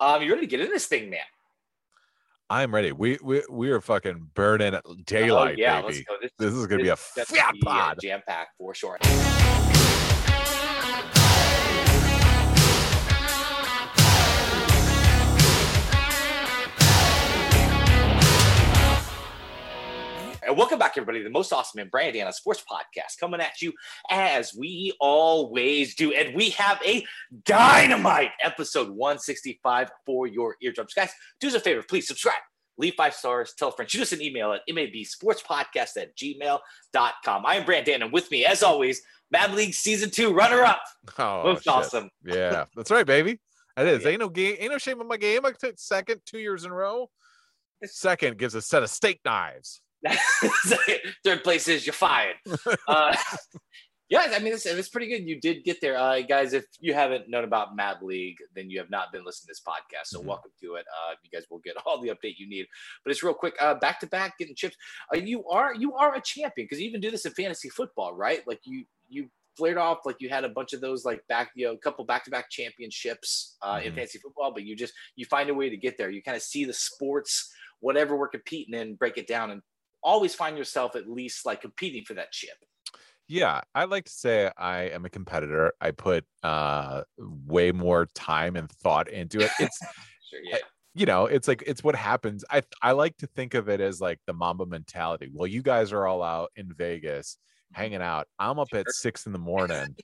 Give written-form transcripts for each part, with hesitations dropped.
You ready to get in this thing, man? I'm ready. We are fucking burning daylight, yeah, baby. Let's go. This is going to be a fat pod. Jam-packed for sure. And welcome back, everybody, to the most awesome and brand Indiana sports podcast coming at you as we always do. And we have a dynamite episode 165 for your eardrums. Guys, do us a favor. Please subscribe. Leave 5 stars. Tell a friend. Shoot us an email at mabsportspodcast@gmail.com. I am Brandon, and with me, as always, Mad League Season 2 runner-up. Oh, most shit. Awesome. Yeah, that's right, baby. That is. Yeah. Ain't no shame in my game. I took second 2 years in a row. Second gives a set of steak knives. Third place is you're fired. Yeah, I mean, it's pretty good. You did get there. Guys, if you haven't known about Mad League, then you have not been listening to this podcast. So welcome to it. You guys will get all the update you need. But it's real quick, back-to-back, getting chips. You are a champion because you even do this in fantasy football, right? Like you flared off, like you had a bunch of those, like a couple back-to-back championships in fantasy football, but you find a way to get there. You kind of see the sports, whatever we're competing in, break it down and always find yourself at least like competing for that chip. Yeah, I like to say I am a competitor. I put way more time and thought into it. It's sure, yeah. You know, it's like it's what happens. I like to think of it as like the Mamba mentality. Well, you guys are all out in Vegas hanging out. I'm up at 6 a.m.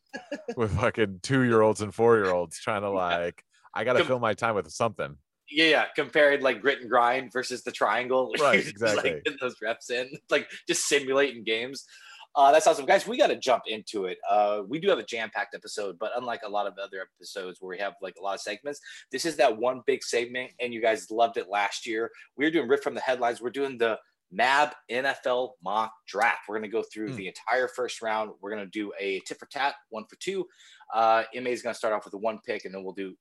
with fucking 2-year-olds and 4-year-olds trying to like I got to fill my time with something. Yeah, compared like grit and grind versus the triangle, right? Exactly. Like, get those reps in, like just simulating games. That's awesome, guys. We got to jump into it. We do have a jam-packed episode, but unlike a lot of other episodes where we have like a lot of segments, this is that one big segment, and you guys loved it last year. We're doing ripped from the headlines. We're doing the MAB NFL mock draft. We're going to go through the entire first round. We're going to do a tit for tat, 1 for 2. MA is going to start off with a 1 pick, and then we'll do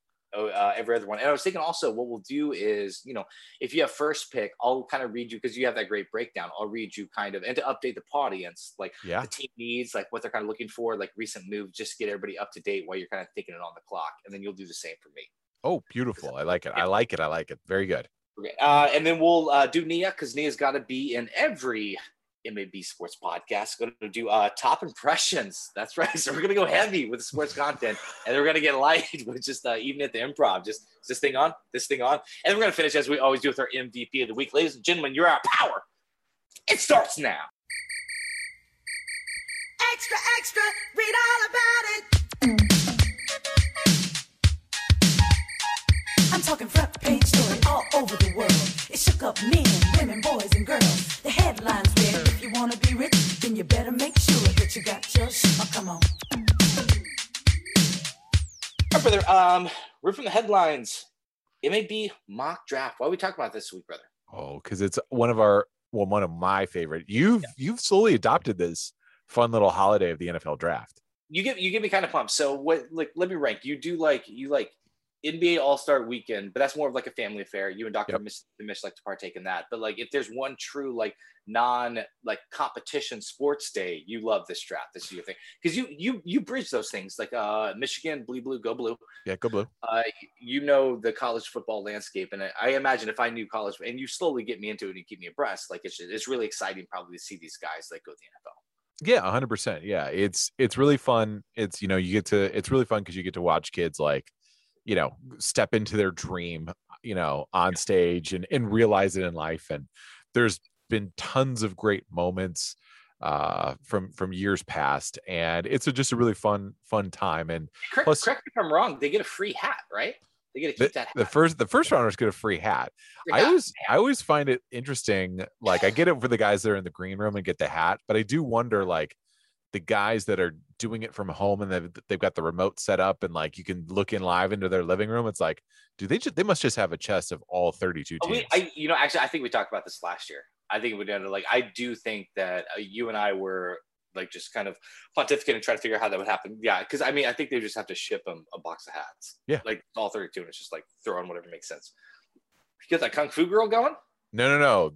every other one. And I was thinking also what we'll do is, you know, if you have first pick, I'll kind of read you because you have that great breakdown. I'll read you kind of, and to update the audience, like the team needs, like what they're kind of looking for, like recent moves, just get everybody up to date while you're kind of thinking it on the clock. And then you'll do the same for me. Oh, beautiful. I like it. Yeah. I like it. Very good. Okay. And then we'll do Nia because Nia's got to be in every MAB sports podcast. Going to do top impressions. That's right. So we're going to go heavy with the sports content, and we're going to get light with just even at the improv. Just is this thing on? This thing on? And we're going to finish as we always do with our MVP of the week. Ladies and gentlemen, you're our power. It starts now. Extra, extra. Read all about it. I'm talking front page story all over the world. It shook up men, women, boys, and girls. The headlines there. If you want to be rich, then you better make sure that you got your shit. Oh, come on. All right, brother. We're from the headlines. MAB mock draft. Why are we talking about this week, brother? Oh, because it's one of my favorite. You've slowly adopted this fun little holiday of the NFL draft. You get me kind of pumped. So what? Like, let me rank. You like NBA All-Star Weekend, but that's more of like a family affair. You and Dr. Mish like to partake in that. But like, if there's one true like non competition sports day, you love this draft. This is your thing because you bridge those things like Michigan, blue, go blue. Yeah, go blue. You know the college football landscape, and I imagine if I knew college, and you slowly get me into it and you keep me abreast. Like it's really exciting probably to see these guys like go to the NFL. Yeah, 100%. Yeah, it's really fun. It's it's really fun because you get to watch kids like, you know, step into their dream, you know, on stage and realize it in life. And there's been tons of great moments from years past. And it's just a really fun time. And correct me if I'm wrong, they get a free hat, right? They get to keep that hat. The first rounders get a free hat. I always find it interesting. Like I get it for the guys that are in the green room and get the hat, but I do wonder like, the guys that are doing it from home and they've got the remote set up and like you can look in live into their living room. It's like, do they must just have a chest of all 32 teams? I think we talked about this last year. I think we did. Like I do think that you and I were like just kind of pontificating and trying to figure out how that would happen. Yeah, because I mean I think they just have to ship them a box of hats. Yeah, like all 32, and it's just like throw on whatever makes sense. You get that Kung Fu Girl going? No.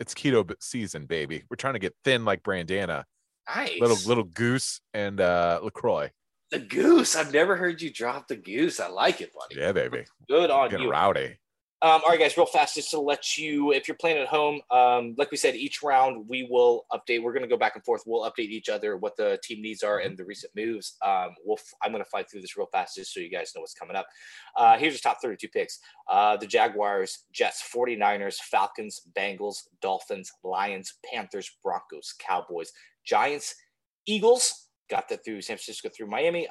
It's keto season, baby. We're trying to get thin like Brandana. Nice. Little Goose and LaCroix. The goose. I've never heard you drop the goose. I like it, buddy. Yeah, baby. Good on you. Rowdy. All right, guys, real fast, just to let you, if you're playing at home, like we said, each round we will update. We're going to go back and forth. We'll update each other what the team needs are and the recent moves. I'm going to fly through this real fast just so you guys know what's coming up. Here's your top 32 picks. The Jaguars, Jets, 49ers, Falcons, Bengals, Dolphins, Lions, Panthers, Broncos, Cowboys, Giants, Eagles. Got that through San Francisco, through Miami.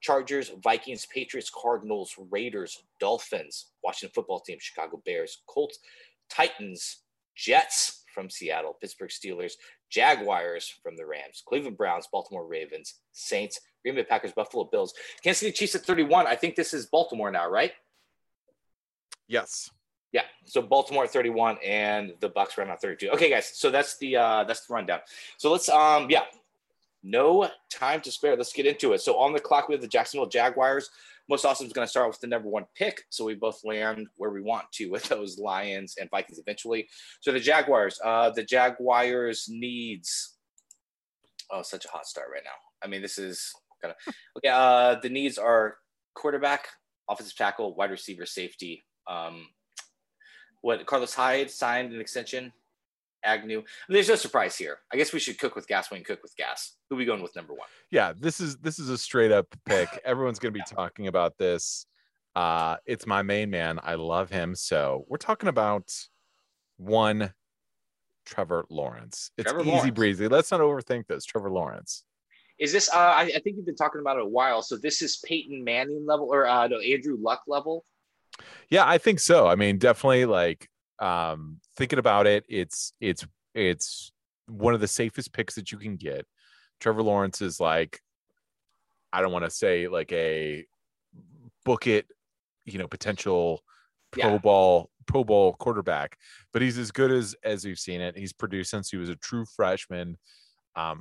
Chargers, Vikings, Patriots, Cardinals, Raiders, Dolphins, Washington football team, Chicago Bears, Colts, Titans, Jets from Seattle, Pittsburgh Steelers, Jaguars from the Rams, Cleveland Browns, Baltimore Ravens, Saints, Green Bay Packers, Buffalo Bills, Kansas City Chiefs at 31. I think this is Baltimore now, right? Yes. Yeah, so Baltimore at 31 and the Bucks right now at 32. Okay, guys, so that's the rundown. So let's no time to spare. Let's get into it. So on the clock, we have the Jacksonville Jaguars. Most Awesome is going to start with the number one pick. So we both land where we want to with those Lions and Vikings eventually. So the Jaguars needs, such a hot start right now. I mean, this is kind of, okay. The needs are quarterback, offensive tackle, wide receiver, safety. Carlos Hyde signed an extension. Agnew. There's no surprise here. I guess we should cook with gas when cook with gas. Who are we going with number one? Yeah, this is a straight up pick. Everyone's going to be talking about this. It's my main man. I love him. So we're talking about one Trevor Lawrence. It's Trevor easy Lawrence. Breezy. Let's not overthink this. Trevor Lawrence. Is this? I think you've been talking about it a while. So this is Peyton Manning level or Andrew Luck level? Yeah, I think so. I mean, definitely like. Thinking about it, it's one of the safest picks that you can get. Trevor Lawrence is like, I don't want to say like a book it, potential Pro Bowl quarterback, but he's as good as we've seen it. He's produced since he was a true freshman,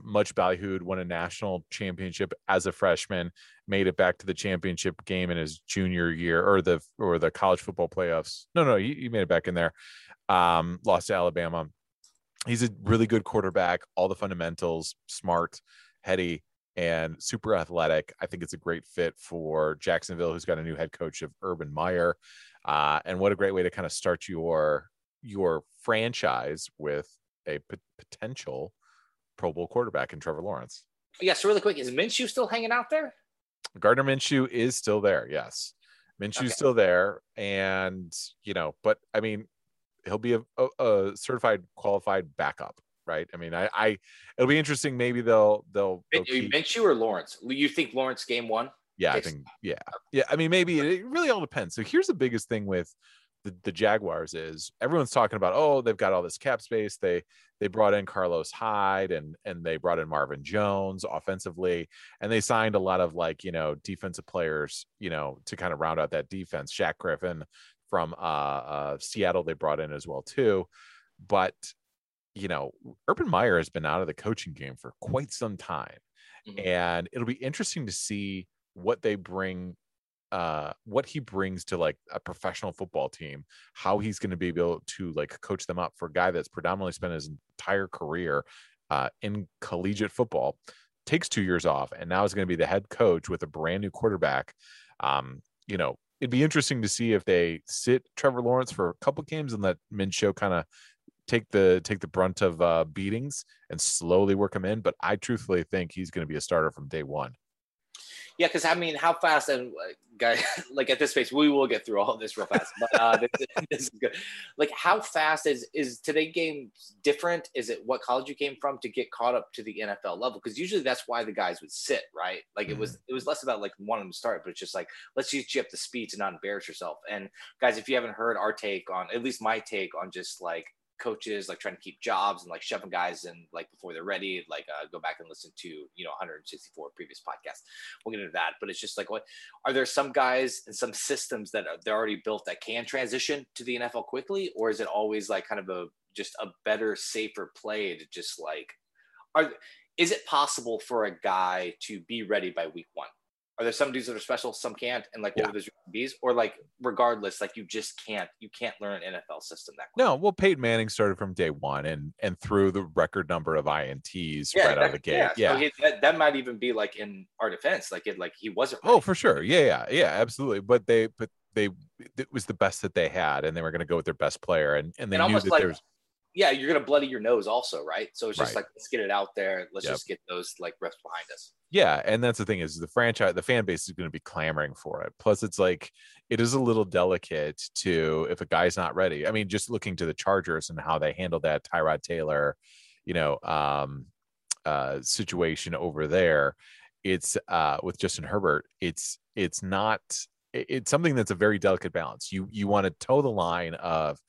much ballyhooed, won a national championship as a freshman, made it back to the championship game in his junior year or the college football playoffs. No, he made it back in there. Lost to Alabama. He's a really good quarterback, all the fundamentals, smart, heady, and super athletic. I think it's a great fit for Jacksonville, who's got a new head coach of Urban Meyer. And what a great way to kind of start your franchise with a potential Pro Bowl quarterback in Trevor Lawrence. Yeah, so really quick, is Minshew still hanging out there? Gardner Minshew is still there, yes. Minshew's still there, and, but, I mean, he'll be a certified, qualified backup, right? I mean, I it'll be interesting. Maybe they'll Minshew or Lawrence? You think Lawrence game one? Yeah, I think, yeah. I mean, maybe it really all depends. So here's the biggest thing with the Jaguars is everyone's talking about, they've got all this cap space. They brought in Carlos Hyde and they brought in Marvin Jones offensively. And they signed a lot of defensive players, to kind of round out that defense. Shaq Griffin from Seattle, they brought in as well too. But, Urban Meyer has been out of the coaching game for quite some time. Mm-hmm. And it'll be interesting to see what they bring what he brings to like a professional football team, how he's going to be able to like coach them up for a guy that's predominantly spent his entire career in collegiate football, takes 2 years off, and now is going to be the head coach with a brand new quarterback. It'd be interesting to see if they sit Trevor Lawrence for a couple games and let Minshew kind of take the brunt of beatings and slowly work him in. But I truthfully think he's going to be a starter from day one. Yeah, because I mean, how fast and guys like at this pace, we will get through all of this real fast. But this is good. Like, how fast is today's game different? Is it what college you came from to get caught up to the NFL level? Because usually that's why the guys would sit, right? Like it was less about like wanting them to start, but it's just like let's just get up to speed to not embarrass yourself. And guys, if you haven't heard our take on, at least my take on, just like coaches like trying to keep jobs and like shoving guys in like before they're ready, like go back and listen to 164 previous podcasts. We'll get into that, but it's just like, what are there some guys and some systems that they're already built that can transition to the NFL quickly, or is it always like kind of a better, safer play to just like, is it possible for a guy to be ready by week one? Are there some dudes that are special, some can't, and like what would those be? Or like regardless, like you just can't learn an NFL system that quick. No, well, Peyton Manning started from day one and threw the record number of INTs right out of the gate. Yeah. So that might even be like in our defense, like he wasn't. Right. Oh, for sure. Yeah, absolutely. But it was the best that they had, and they were going to go with their best player, and they knew that like, there was. Yeah, you're going to bloody your nose also, right? So it's just like, let's get it out there. Let's just get those like reps behind us. Yeah, and that's the thing is the fan base is going to be clamoring for it. Plus, it's like it is a little delicate to if a guy's not ready. I mean, just looking to the Chargers and how they handled that Tyrod Taylor, situation over there. It's with Justin Herbert. It's not. It's something that's a very delicate balance. You want to toe the line of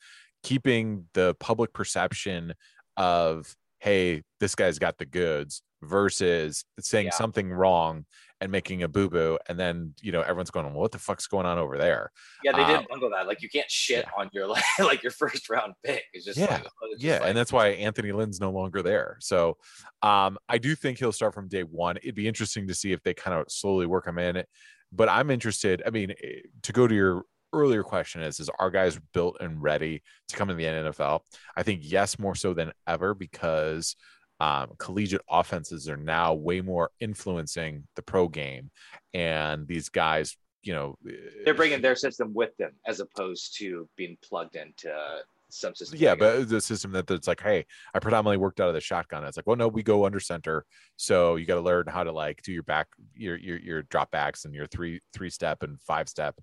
keeping the public perception of, hey, this guy's got the goods versus saying something wrong and making a boo-boo. And then, everyone's going, well, what the fuck's going on over there? Yeah, they didn't bundle that. Like, you can't shit on your, like your first round pick. It's just and that's why Anthony Lynn's no longer there. So I do think he'll start from day one. It'd be interesting to see if they kind of slowly work him in. But I'm interested. I mean, to go to your earlier question is our guys built and ready to come in the NFL? I think yes, more so than ever, because collegiate offenses are now way more influencing the pro game, and these guys, they're bringing their system with them as opposed to being plugged into some system. Yeah, but the system that's like, hey, I predominantly worked out of the shotgun. It's like, well, no, we go under center, so you got to learn how to like do your back, your drop backs and your three step and five step.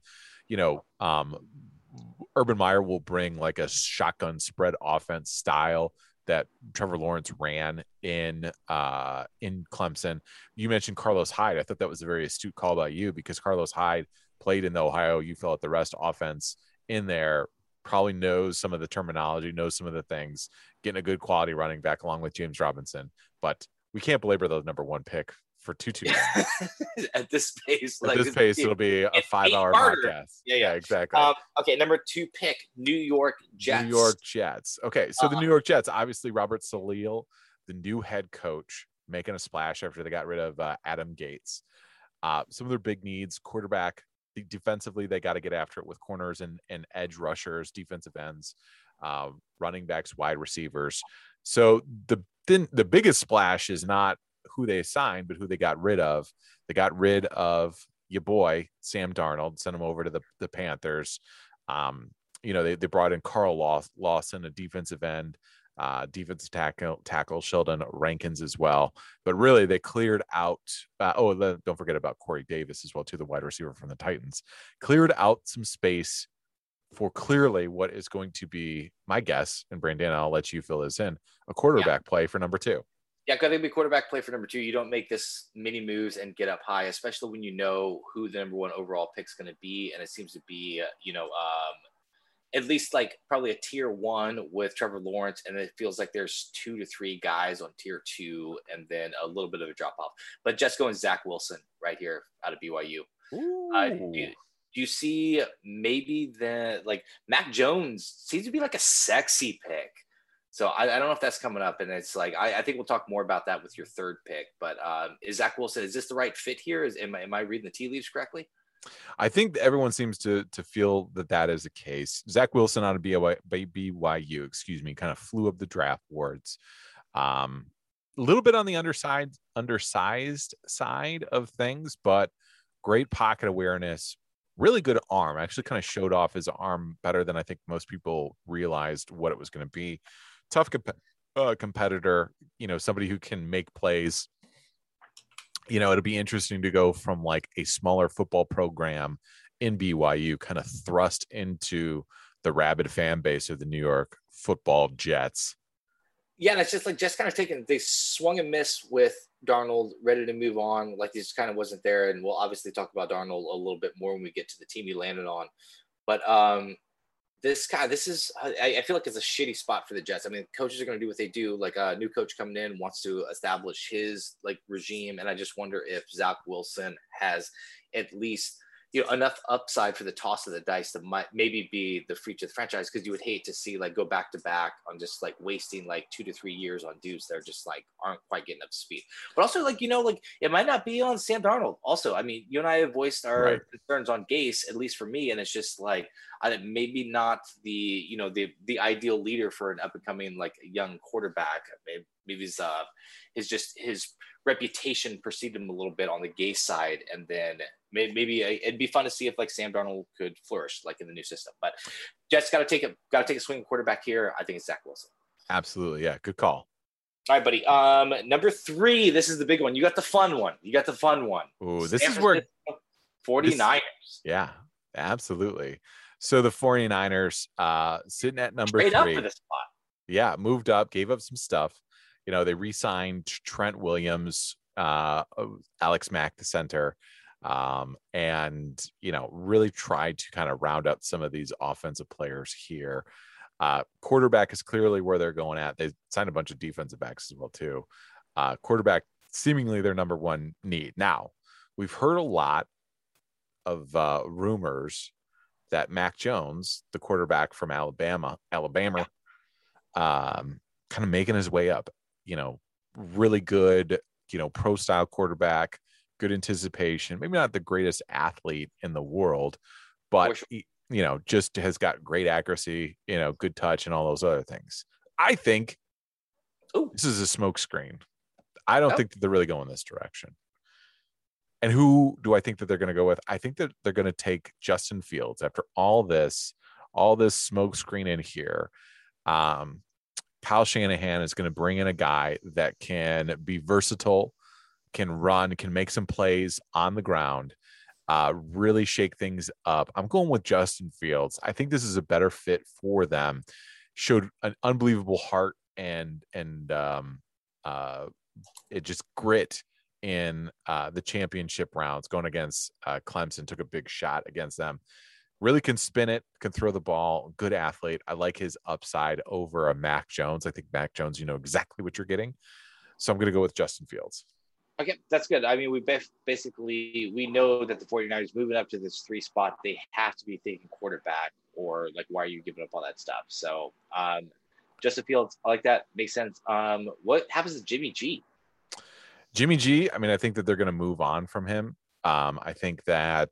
Urban Meyer will bring like a shotgun spread offense style that Trevor Lawrence ran in Clemson. You mentioned Carlos Hyde. I thought that was a very astute call by you, because Carlos Hyde played in the Ohio You Fell at the Rest offense in there, probably knows some of the terminology, knows some of the things, getting a good quality running back along with James Robinson. But we can't belabor the number one pick for 2 2 at this pace. At this pace, it'll be a 5-hour podcast. Yeah, exactly. Okay, number 2 pick, New York Jets. Okay, so the New York Jets, obviously Robert Saleel, the new head coach, making a splash after they got rid of Adam Gates. Some of their big needs: quarterback. Defensively, they got to get after it with corners and edge rushers, defensive ends, running backs, wide receivers. So the biggest splash is not who they signed, but who they got rid of. They got rid of your boy Sam Darnold, sent him over to the Panthers. They brought in Carl Lawson, a defensive end, defensive tackle Sheldon Rankins as well. But really, they cleared out. Don't forget about Corey Davis as well, too, the wide receiver from the Titans. Cleared out some space for clearly what is going to be my guess, and Brandon, I'll let you fill this in, a quarterback play for number 2. Yeah, got to be quarterback play for number 2. You don't make this many moves and get up high, especially when you know who the number 1 overall pick is going to be. And it seems to be, at least like probably a tier 1 with Trevor Lawrence. And it feels like there's 2 to 3 guys on tier 2 and then a little bit of a drop off. But just going Zach Wilson right here out of BYU. Do you see maybe Mac Jones seems to be like a sexy pick. So I don't know if that's coming up, and it's like I think we'll talk more about that with your 3rd pick. But is Zach Wilson, is this the right fit here? Am I reading the tea leaves correctly? I think everyone seems to feel that is the case. Zach Wilson out of BYU, kind of flew up the draft boards. A little bit on the undersized side of things, but great pocket awareness. Really good arm. Actually kind of showed off his arm better than I think most people realized what it was going to be. Tough competitor, somebody who can make plays. It'll be interesting to go from like a smaller football program in BYU kind of thrust into the rabid fan base of the New York football Jets. Yeah, and it's just like just kind of taking, they swung and missed with Darnold, ready to move on. Like he just kind of wasn't there, and we'll obviously talk about Darnold a little bit more when we get to the team he landed on. But I feel like it's a shitty spot for the Jets. I mean, coaches are going to do what they do. Like a new coach coming in wants to establish his like regime, and I just wonder if Zach Wilson has at least you know, enough upside for the toss of the dice that might maybe be the future of the franchise, because you would hate to see like go back to back on just like wasting like 2 to 3 years on dudes that are just like aren't quite getting up to speed. But also like, you know, like it might not be on Sam Darnold. Also, I mean, you and I have voiced our concerns on Gase, at least for me, and it's just like maybe not the, you know, the ideal leader for an up and coming like young quarterback. Maybe his reputation preceded him a little bit on the Gase side, and then maybe it'd be fun to see if like Sam Darnold could flourish like in the new system. But Jets got to take a swing at quarterback here. I think it's Zach Wilson. Absolutely, yeah, good call. All right, buddy. Number three. This is the big one. You got the fun one. Ooh, this is where 49ers. Yeah, absolutely. So the 49ers sitting at number three. Straight up for this spot. Yeah, moved up, gave up some stuff. You know, they re-signed Trent Williams, Alex Mack, the center, and, you know, really tried to kind of round out some of these offensive players here. Quarterback is clearly where they're going at. They signed a bunch of defensive backs as well, too. Quarterback, seemingly their number one need. Now, we've heard a lot of rumors that Mac Jones, the quarterback from Alabama, kind of making his way up, you know, really good, you know, pro style quarterback, good anticipation, maybe not the greatest athlete in the world, but, you know, just has got great accuracy, you know, good touch and all those other things. I think this is a smokescreen. I don't think that they're really going this direction. And who do I think that they're going to go with? I think that they're going to take Justin Fields after all this smokescreen in here. Kyle Shanahan is going to bring in a guy that can be versatile, can run, can make some plays on the ground, really shake things up. I'm going with Justin Fields. I think this is a better fit for them. Showed an unbelievable heart and it just grit in the championship rounds, going against Clemson, took a big shot against them. Really can spin it, can throw the ball, good athlete. I like his upside over a Mac Jones. I think Mac Jones, you know exactly what you're getting. So I'm going to go with Justin Fields. Okay, that's good. I mean, we know that the 49ers moving up to this three spot, they have to be thinking quarterback, or like, why are you giving up all that stuff? So Justin Fields, I like that. Makes sense. What happens to Jimmy G? Jimmy G, I mean, I think that they're going to move on from him. I think that...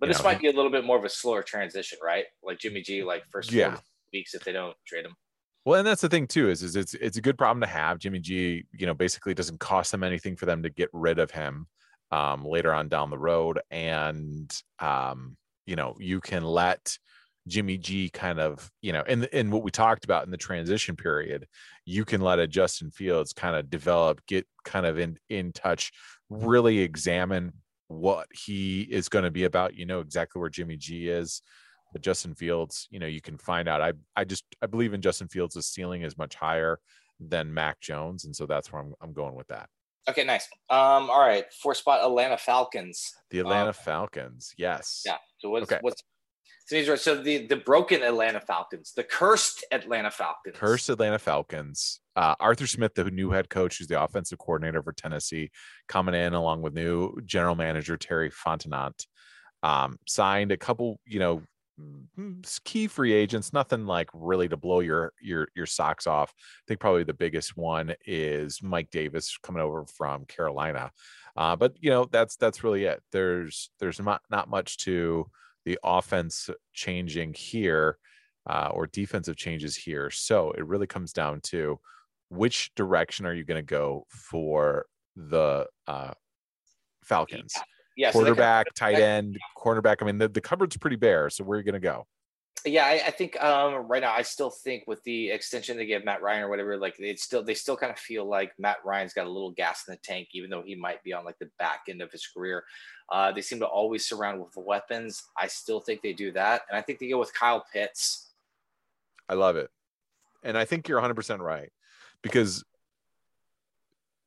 But this might be a little bit more of a slower transition, right? Like Jimmy G, like first 4 weeks if they don't trade him. Well, and that's the thing too, is it's a good problem to have. Jimmy G, you know, basically doesn't cost them anything for them to get rid of him later on down the road. And, you know, you can let Jimmy G kind of, you know, in what we talked about in the transition period, you can let a Justin Fields kind of develop, get kind of in touch, really examine what he is going to be about. You know exactly where Jimmy G is, but Justin Fields, you know, you can find out. I believe in Justin Fields. The ceiling is much higher than Mac Jones, and so that's where I'm going with that. Okay, nice. All right, 4 spot, Atlanta Falcons. The Atlanta Falcons, yes. Yeah. So what's so the broken Atlanta Falcons, the cursed Atlanta Falcons. Arthur Smith, the new head coach, who's the offensive coordinator for Tennessee, coming in along with new general manager Terry Fontenot, signed a couple, you know, key free agents. Nothing like really to blow your socks off. I think probably the biggest one is Mike Davis coming over from Carolina, but you know that's really it. There's not much to the offense changing here, or defensive changes here. So it really comes down to which direction are you going to go for the Falcons? Yeah. Quarterback, so tight end, cornerback. I mean, the cupboard's pretty bare. So where are you going to go? Yeah, I think right now I still think with the extension they gave Matt Ryan or whatever, like they still kind of feel like Matt Ryan's got a little gas in the tank, even though he might be on like the back end of his career. They seem to always surround with weapons. I still think they do that, and I think they go with Kyle Pitts. I love it, and I think you're 100% right, because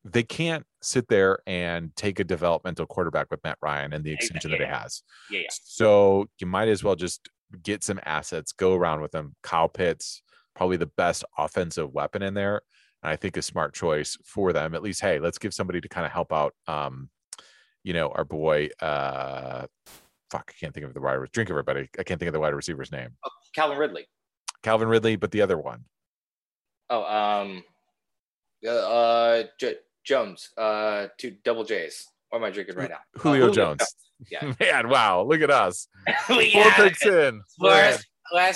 they can't sit there and take a developmental quarterback with Matt Ryan and the extension that he has. Yeah. So you might as well just get some assets, go around with them. Kyle Pitts, probably the best offensive weapon in there, and I think a smart choice for them. At least, hey, let's give somebody to kind of help out, you know, our boy I can't think of the wide receiver. Drink everybody. I can't think of the wide receiver's name. Oh, Calvin Ridley, but the other one. Oh, Jones, two double J's. What am I drinking right now? Julio Jones. Yeah. Man, wow. Look at us. Four picks in. Last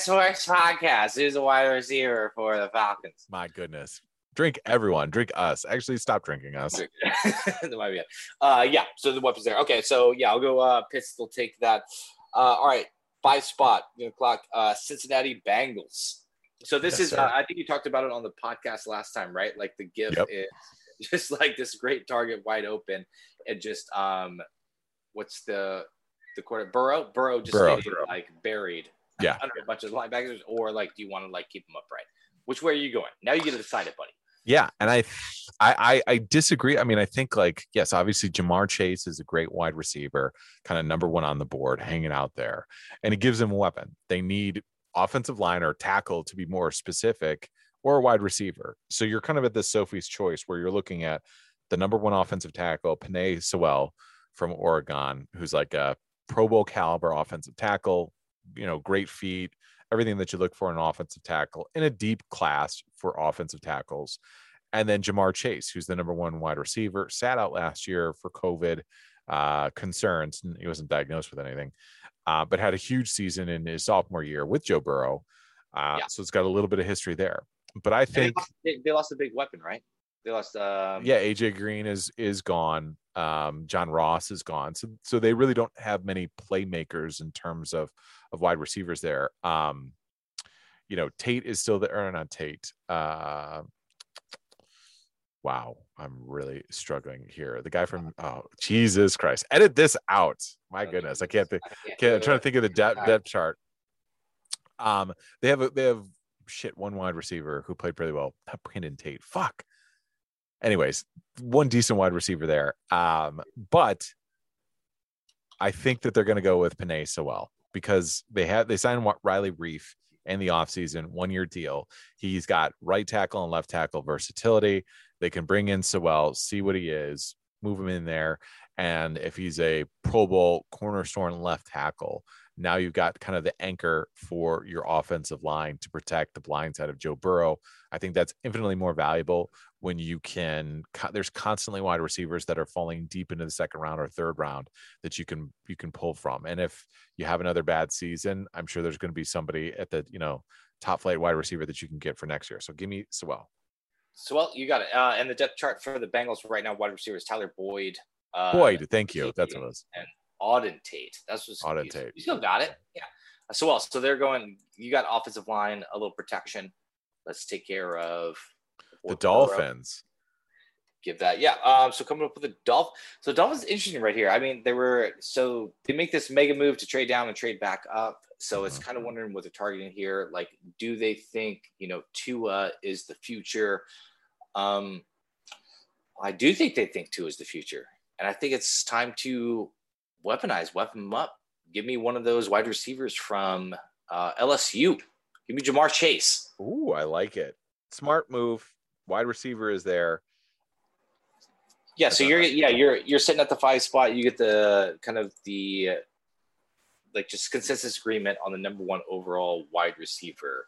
Horse Podcast. Who's a wide receiver for the Falcons? My goodness. Drink everyone. Drink us. Actually, stop drinking us. That might be it. Yeah, so the weapons there. Okay, so, yeah, I'll go Pitts. They'll take that. All right, 5 spot, clock, Cincinnati Bengals. So this is, I think you talked about it on the podcast last time, right? Like the gift is just like this great target wide open and just what's the quarter? Burrow just like buried under a bunch of linebackers, or like do you want to like keep them upright? Which way are you going? Now you get to decide it, buddy. Yeah, and I disagree. I mean, I think like, yes, obviously Ja'Marr Chase is a great wide receiver, kind of number one on the board, hanging out there, and it gives them a weapon. They need offensive line or tackle to be more specific, or a wide receiver. So you're kind of at this Sophie's choice where you're looking at the number one offensive tackle, Penei Sewell from Oregon, who's like a Pro Bowl caliber offensive tackle, great feet, everything that you look for in an offensive tackle, in a deep class for offensive tackles. And then Ja'Marr Chase, who's the number one wide receiver, sat out last year for COVID concerns. He wasn't diagnosed with anything, but had a huge season in his sophomore year with Joe Burrow. So it's got a little bit of history there. But I think they lost a big weapon, right? They lost. AJ Green is gone. John Ross is gone. So they really don't have many playmakers in terms of wide receivers there. Tate is still there. Or not Tate. Wow, I'm really struggling here. The guy from Jesus Christ, edit this out. My goodness, I can't think. I'm trying to think of the depth chart. They have one wide receiver who played really well. Not Brandon Tate. Fuck. Anyways, one decent wide receiver there. But I think that they're going to go with Penei Sewell because they signed Riley Reef in the offseason, one-year deal. He's got right tackle and left tackle versatility. They can bring in Sewell, see what he is, move him in there. And if he's a Pro Bowl cornerstone left tackle, now you've got kind of the anchor for your offensive line to protect the blind side of Joe Burrow. I think that's infinitely more valuable when you can. There's constantly wide receivers that are falling deep into the second round or third round that you can pull from. And if you have another bad season, I'm sure there's going to be somebody at the top flight wide receiver that you can get for next year. So give me Sewell. Sewell, you got it. And the depth chart for the Bengals right now, wide receivers Tyler Boyd. Boyd, thank you. That's what it was. And Auden Tate. That's what's Auden Tate. You still got it. Yeah. Sewell. So they're going, you got offensive line, a little protection. Let's take care of the Dolphins. Give that. Yeah. So coming up with the Dolphins. So Dolphins interesting right here. I mean, they make this mega move to trade down and trade back up. So it's kind of wondering what they're targeting here. Like, do they think, Tua is the future? I do think they think Tua is the future. And I think it's time to weapon them up. Give me one of those wide receivers from LSU. Give me Ja'Marr Chase. Ooh, I like it. Smart move. Wide receiver is there. Yeah, so you're sitting at the 5 spot. You get the kind of the like just consensus agreement on the number one overall wide receiver,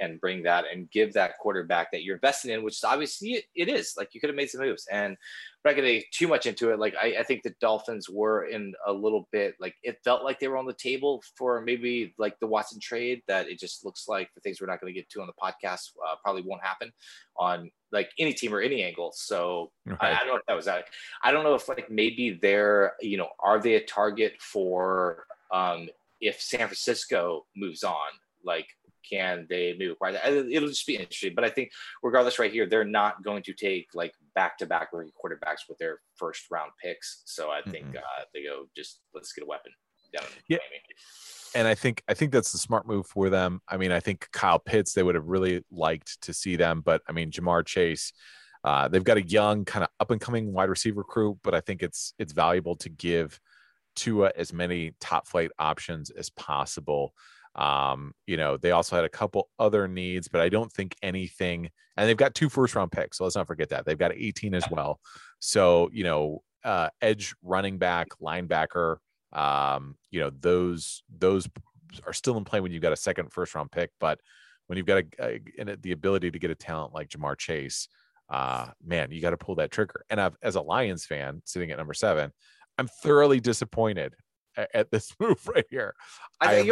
and bring that and give that quarterback that you're investing in, which obviously it is. Like, you could have made some moves, and we're not getting too much into it. Like, I think the Dolphins were in a little bit, like, it felt like they were on the table for maybe like the Watson trade, that it just looks like the things we're not going to get to on the podcast probably won't happen on like any team or any angle. So right. I don't know if that was that. I don't know if like maybe they're, are they a target for if San Francisco moves on, like, can they maybe acquire that? It'll just be interesting. But I think regardless right here, they're not going to take like back-to-back rookie quarterbacks with their first round picks. So I think they go, just let's get a weapon. Yeah. And I think that's the smart move for them. I mean, I think Kyle Pitts, they would have really liked to see them. But I mean, Ja'Marr Chase, they've got a young kind of up-and-coming wide receiver crew, but I think it's valuable to give Tua as many top flight options as possible. They also had a couple other needs, but I don't think anything, and they've got 2 first-round picks, so let's not forget that. They've got 18 as well. So, edge, running back, linebacker, Those are still in play when you've got a second first round pick, but when you've got the ability to get a talent like Ja'Marr Chase, man, you got to pull that trigger. And I've, as a Lions fan sitting at number 7, I'm thoroughly disappointed at this move right here. I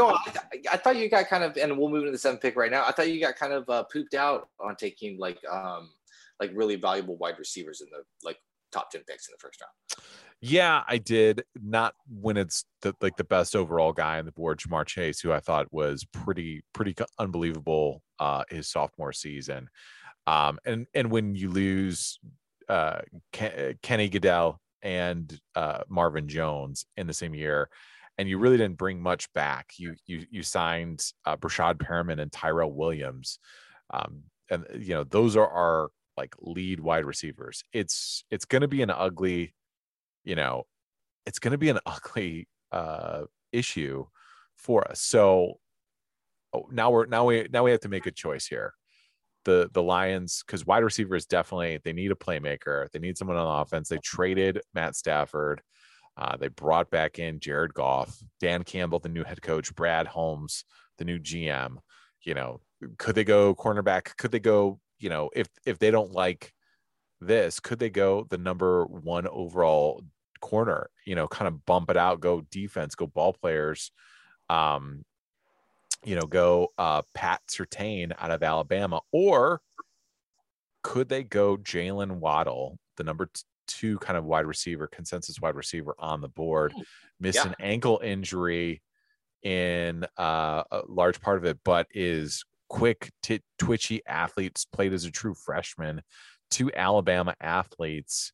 thought you got kind of, and we'll move into the 7th pick right now. I thought you got kind of pooped out on taking like really valuable wide receivers in the like top 10 picks in the first round. Yeah, I did. Not when it's the best overall guy on the board, Ja'Marr Chase, who I thought was pretty unbelievable his sophomore season. And when you lose Kenny Goodell and Marvin Jones in the same year, and you really didn't bring much back, you signed Brashad Perriman and Tyrell Williams, and those are our like lead wide receivers. It's going to be an ugly, issue for us. So now we have to make a choice here. The Lions, because wide receiver is definitely, they need a playmaker. They need someone on offense. They traded Matt Stafford. They brought back in Jared Goff, Dan Campbell, the new head coach, Brad Holmes, the new GM. Could they go cornerback? Could they go, if they don't like this, could they go the number 1 overall corner, kind of bump it out, go defense, go ball players, go Pat Surtain out of Alabama, or could they go Jaylen Waddle, the number 2 kind of wide receiver, consensus wide receiver on the board, missed an ankle injury in a large part of it, but is quick, twitchy athletes, played as a true freshman, 2 Alabama athletes.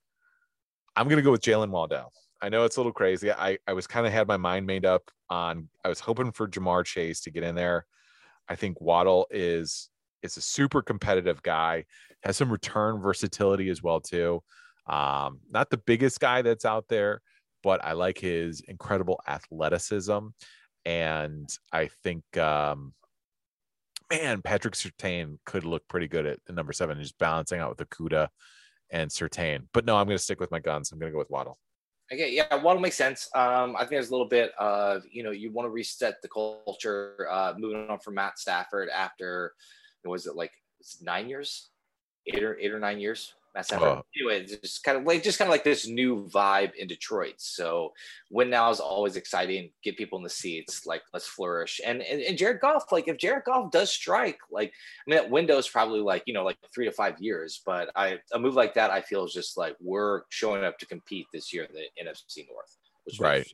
I'm going to go with Jaylen Waddle. I know it's a little crazy. I was kind of had my mind made up on, I was hoping for Ja'Marr Chase to get in there. I think Waddle is a super competitive guy, has some return versatility as well too. Not the biggest guy that's out there, but I like his incredible athleticism. And I think, Patrick Surtain could look pretty good at number 7, just balancing out with Okudah and Surtain. But no, I'm going to stick with my guns. I'm going to go with Waddle. Okay, yeah, Waddle makes sense. I think there's a little bit of, you want to reset the culture, moving on from Matt Stafford after, was it like 9 years, eight or 9 years? Matt Stafford. Oh. Anyway, just kind of like this new vibe in Detroit. So win now is always exciting. Get people in the seats. Like, let's flourish. And Jared Goff. Like, if Jared Goff does strike, like, I mean, that window is probably like 3 to 5 years. But a move like that, I feel, is just like we're showing up to compete this year in the NFC North. Which right.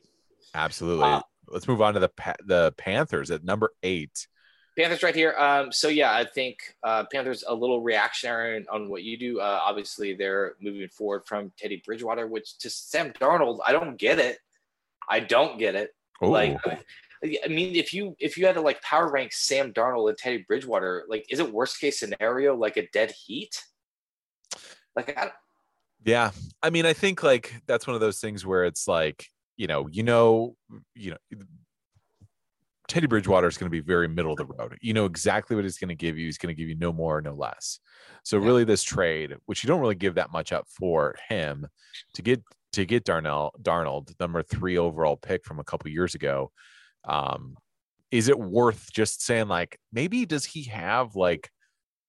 Absolutely. Let's move on to the Panthers at number 8. Panthers right here. So yeah, I think Panthers a little reactionary on what you do. Obviously, they're moving forward from Teddy Bridgewater, which to Sam Darnold, I don't get it. Ooh. Like, I mean, if you had to like power rank Sam Darnold and Teddy Bridgewater, like, is it worst case scenario like a dead heat? Like, yeah, I mean, I think like that's one of those things where it's like Teddy Bridgewater is going to be very middle of the road. You know exactly what he's going to give you. He's going to give you no more, no less. So really this trade, which you don't really give that much up for him to get Darnold, number 3 overall pick from a couple years ago. Is it worth just saying like, maybe does he have like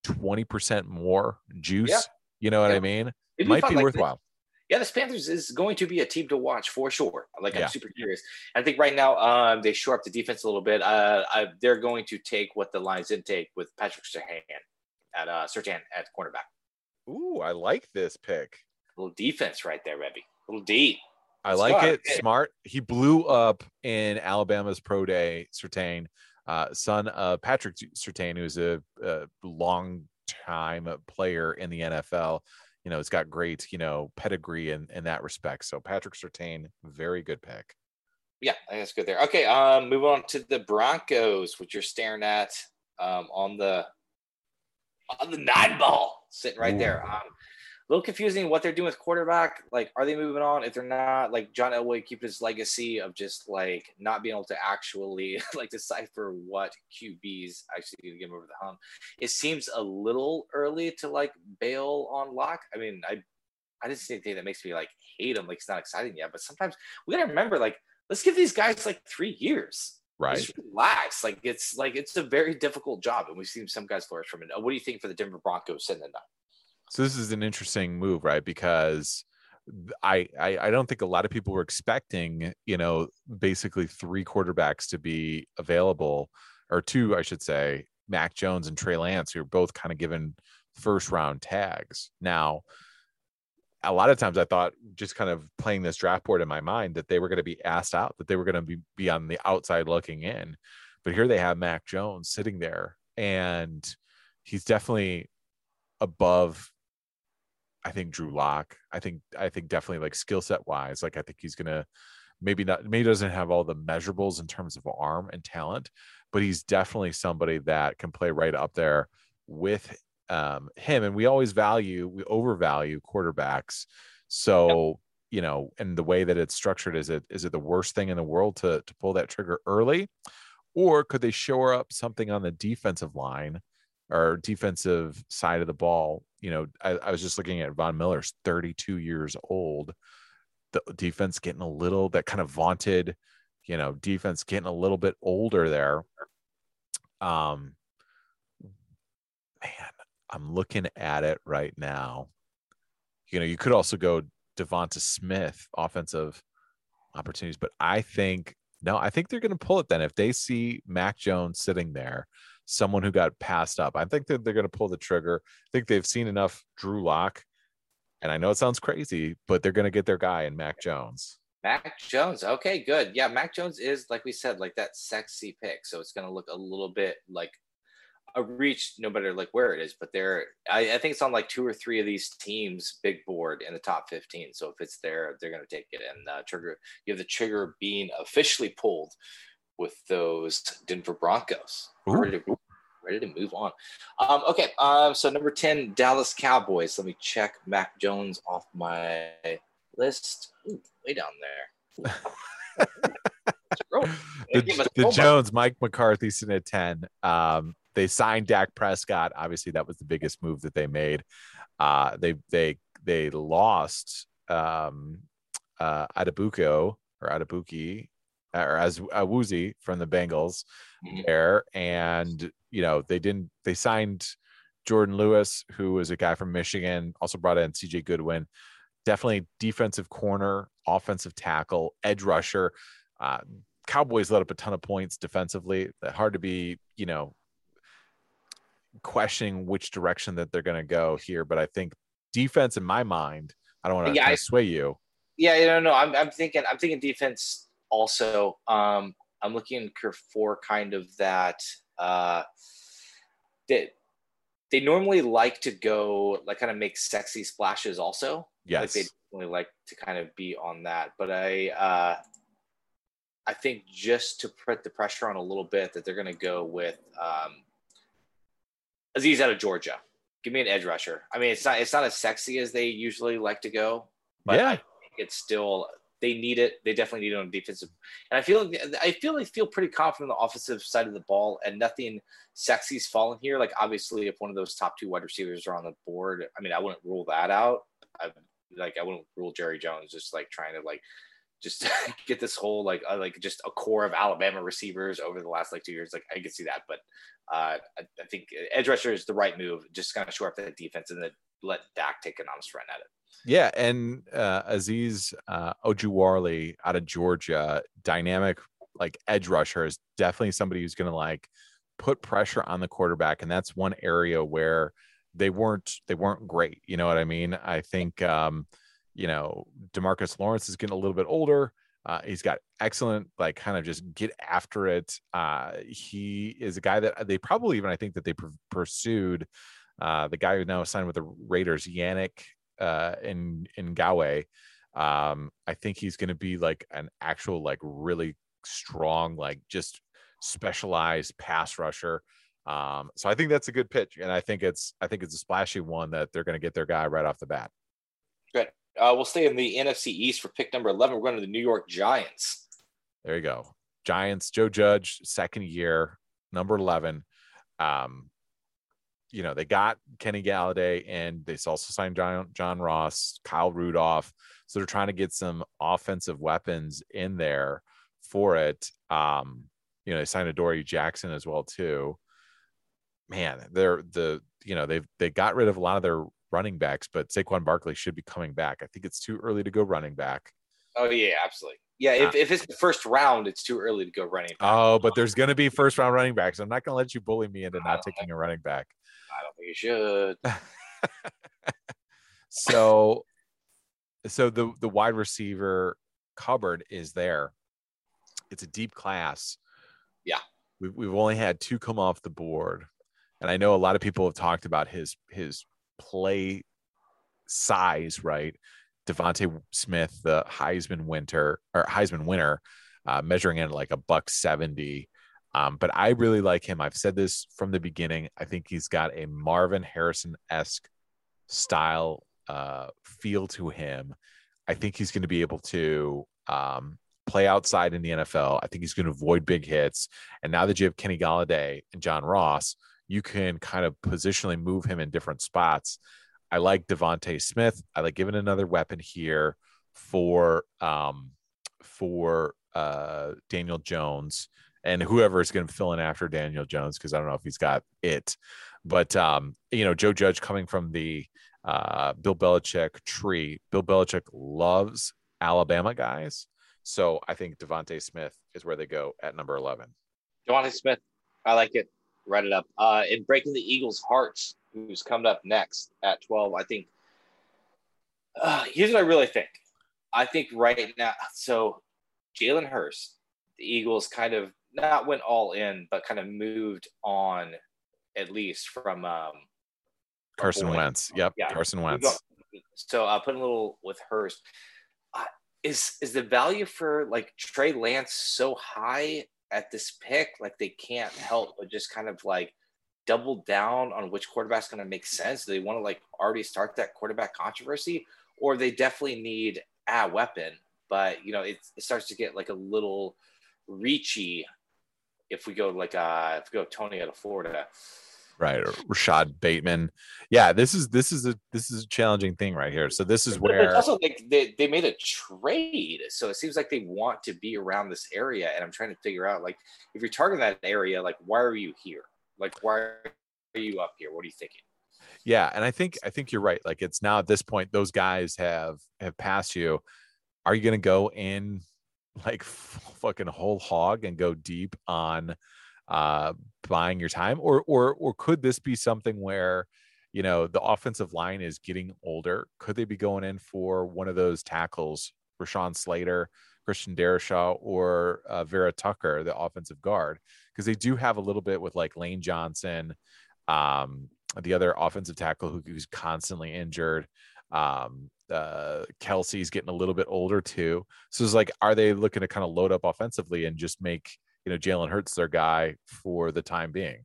20% more juice? Yeah. You know what I mean? It might be like worthwhile. Yeah, this Panthers is going to be a team to watch for sure. Like, I'm super curious. I think right now they shore up the defense a little bit. They're going to take what the Lions didn't take with Patrick Surtain at cornerback. Ooh, I like this pick. A little defense right there, Rebby. A little D. I like it. Smart. He blew up in Alabama's pro day, Surtain, son of Patrick Surtain, who's a long-time player in the NFL. It's got great, pedigree in that respect. So Patrick Surtain, very good pick. Yeah, I think that's good there. Okay, move on to the Broncos, which you're staring at on the 9 ball sitting right there. A little confusing what they're doing with quarterback. Like, are they moving on? If they're not, like, John Elway keep his legacy of just like not being able to actually like decipher what QBs actually need to get him over the hump. It seems a little early to like bail on Locke. I mean, I just think that makes me like hate him. Like, it's not exciting yet, but sometimes we gotta remember like let's give these guys like 3 years. Right. Just relax. Like, it's a very difficult job. And we've seen some guys flourish from it. What do you think for the Denver Broncos sitting in that? So this is an interesting move, right? Because I don't think a lot of people were expecting, you know, basically 3 quarterbacks to be available, or 2, I should say, Mac Jones and Trey Lance, who are both kind of given first round tags. Now, a lot of times I thought, just kind of playing this draft board in my mind, that they were going to be asked out, that they were going to be on the outside looking in. But here they have Mac Jones sitting there, and he's definitely above, I think, Drew Lock. I think definitely, like, skill set wise, like, I think he's going to maybe doesn't have all the measurables in terms of arm and talent, but he's definitely somebody that can play right up there with him. And we overvalue quarterbacks. So, you know, and the way that it's structured, is it the worst thing in the world to pull that trigger early, or could they shore up something on the defensive line or defensive side of the ball? You know, I was just looking at Von Miller's 32 years old, the defense getting a little, that kind of vaunted, you know, defense getting a little bit older there. Man, I'm looking at it right now. You know, you could also go DeVonta Smith, offensive opportunities, but I think they're going to pull it then. If they see Mac Jones sitting there, someone who got passed up, I think that they're going to pull the trigger. I think they've seen enough Drew Lock, and I know it sounds crazy, but they're going to get their guy in Mac Jones. Mac Jones. Okay, good. Yeah, Mac Jones is, like we said, like that sexy pick. So it's going to look a little bit like a reach, no matter like where it is, but I think it's on like 2 or 3 of these teams' big board in the top 15. So if it's there, they're going to take it. And the trigger being officially pulled with those Denver Broncos. Ready to move on. Okay. So number 10, Dallas Cowboys. Let me check Mac Jones off my list. Ooh, way down there. the Jones, Mike McCarthy sitting at 10. They signed Dak Prescott. Obviously, that was the biggest move that they made. They lost Adebuki or as Awuzie from the Bengals there, and you know they signed Jordan Lewis, who was a guy from Michigan. Also brought in C.J. Goodwin, definitely defensive corner, offensive tackle, edge rusher. Cowboys let up a ton of points defensively. Hard to be, you know, questioning which direction that they're going to go here, but I think defense, in my mind, I don't want to sway you. Yeah, I don't know. I'm thinking defense also. I'm looking for kind of that. They normally like to go like kind of make sexy splashes also. Yes, like they definitely like to kind of be on that. But I think just to put the pressure on a little bit, that they're going to go with. Azeez out of Georgia. Give me an edge rusher. I mean, it's not as sexy as they usually like to go, but yeah. I think it's still, they need it. They definitely need it on defensive. And I feel pretty confident on the offensive side of the ball, and nothing sexy's fallen here. Like, obviously, if one of those top 2 wide receivers are on the board, I mean, I wouldn't rule that out. I wouldn't rule Jerry Jones just like trying to like just get this whole like just a core of Alabama receivers over the last like 2 years. Like, I could see that, but I think edge rusher is the right move. Just kind of shore up that defense and then let Dak take an honest run at it. Yeah, and Azeez Ojuwari out of Georgia, dynamic like edge rusher, is definitely somebody who's going to like put pressure on the quarterback, and that's one area where they weren't great. You know what I mean? I think you know, DeMarcus Lawrence is getting a little bit older. He's got excellent, like, kind of just get after it. He is a guy that they probably even, I think that they pursued the guy who now signed with the Raiders, Yannick Ngakoue. I think he's going to be like an actual, like, really strong, like, just specialized pass rusher. So I think that's a good pitch, and I think it's a splashy one that they're going to get their guy right off the bat. Good. We'll stay in the NFC East for pick number 11. We're going to the New York Giants. There you go. Giants, Joe Judge, second year, number 11. You know, they got Kenny Galladay, and they also signed John Ross, Kyle Rudolph. So they're trying to get some offensive weapons in there. for it. You know, they signed Adoree Jackson as well too. Man, they got rid of a lot of their running backs, but Saquon Barkley should be coming back. I think it's too early to go running back. Oh yeah, absolutely. Yeah, if it's the first round, it's too early to go running back. Oh, but there's going to be first round running backs. I'm not going to let you bully me into not taking a running back. I don't think you should. So the wide receiver cupboard is there. It's a deep class. Yeah. We've only had two come off the board. And I know a lot of people have talked about his play size, right? DeVonta Smith, the Heisman winner, measuring in like $170. But I really like him. I've said this from the beginning. I think he's got a Marvin Harrison-esque style feel to him. I think he's going to be able to play outside in the NFL. I think he's going to avoid big hits. And now that you have Kenny Golladay and John Ross, you can kind of positionally move him in different spots. I like DeVonta Smith. I like giving another weapon here for Daniel Jones and whoever is going to fill in after Daniel Jones, because I don't know if he's got it. But, Joe Judge coming from the Bill Belichick tree. Bill Belichick loves Alabama guys. So I think DeVonta Smith is where they go at number 11. DeVonta Smith, I like it. Write it up. In breaking the Eagles' hearts, who's coming up next at 12, I think here's what I really think. I think right now, so Jalen Hurst, the Eagles kind of not went all in, but kind of moved on at least from Carson Wentz. Yep, yeah, Carson Wentz. So I put a little with Hurst. Is the value for like Trey Lance so high at this pick? Like they can't help but just kind of like double down on which quarterback's going to make sense. Do they want to like already start that quarterback controversy, or they definitely need a weapon? But you know, it starts to get like a little reachy if we go Toney out of Florida, right? Or Rashad Bateman. Yeah, this is a challenging thing right here. So this is where it's also like they made a trade, so it seems like they want to be around this area. And I'm trying to figure out like if you're targeting that area, like why are you here? Like, why are you up here? What are you thinking? Yeah, and I think you're right. Like, it's now at this point, those guys have passed you. Are you going to go in like fucking whole hog and go deep on buying your time, or could this be something where, you know, the offensive line is getting older? Could they be going in for one of those tackles, Rashawn Slater, Christian Darrisaw, or Vera-Tucker, the offensive guard? Because they do have a little bit with like Lane Johnson, the other offensive tackle who's constantly injured. Kelsey's getting a little bit older too. So it's like, are they looking to kind of load up offensively and just make, you know, Jalen Hurts their guy for the time being?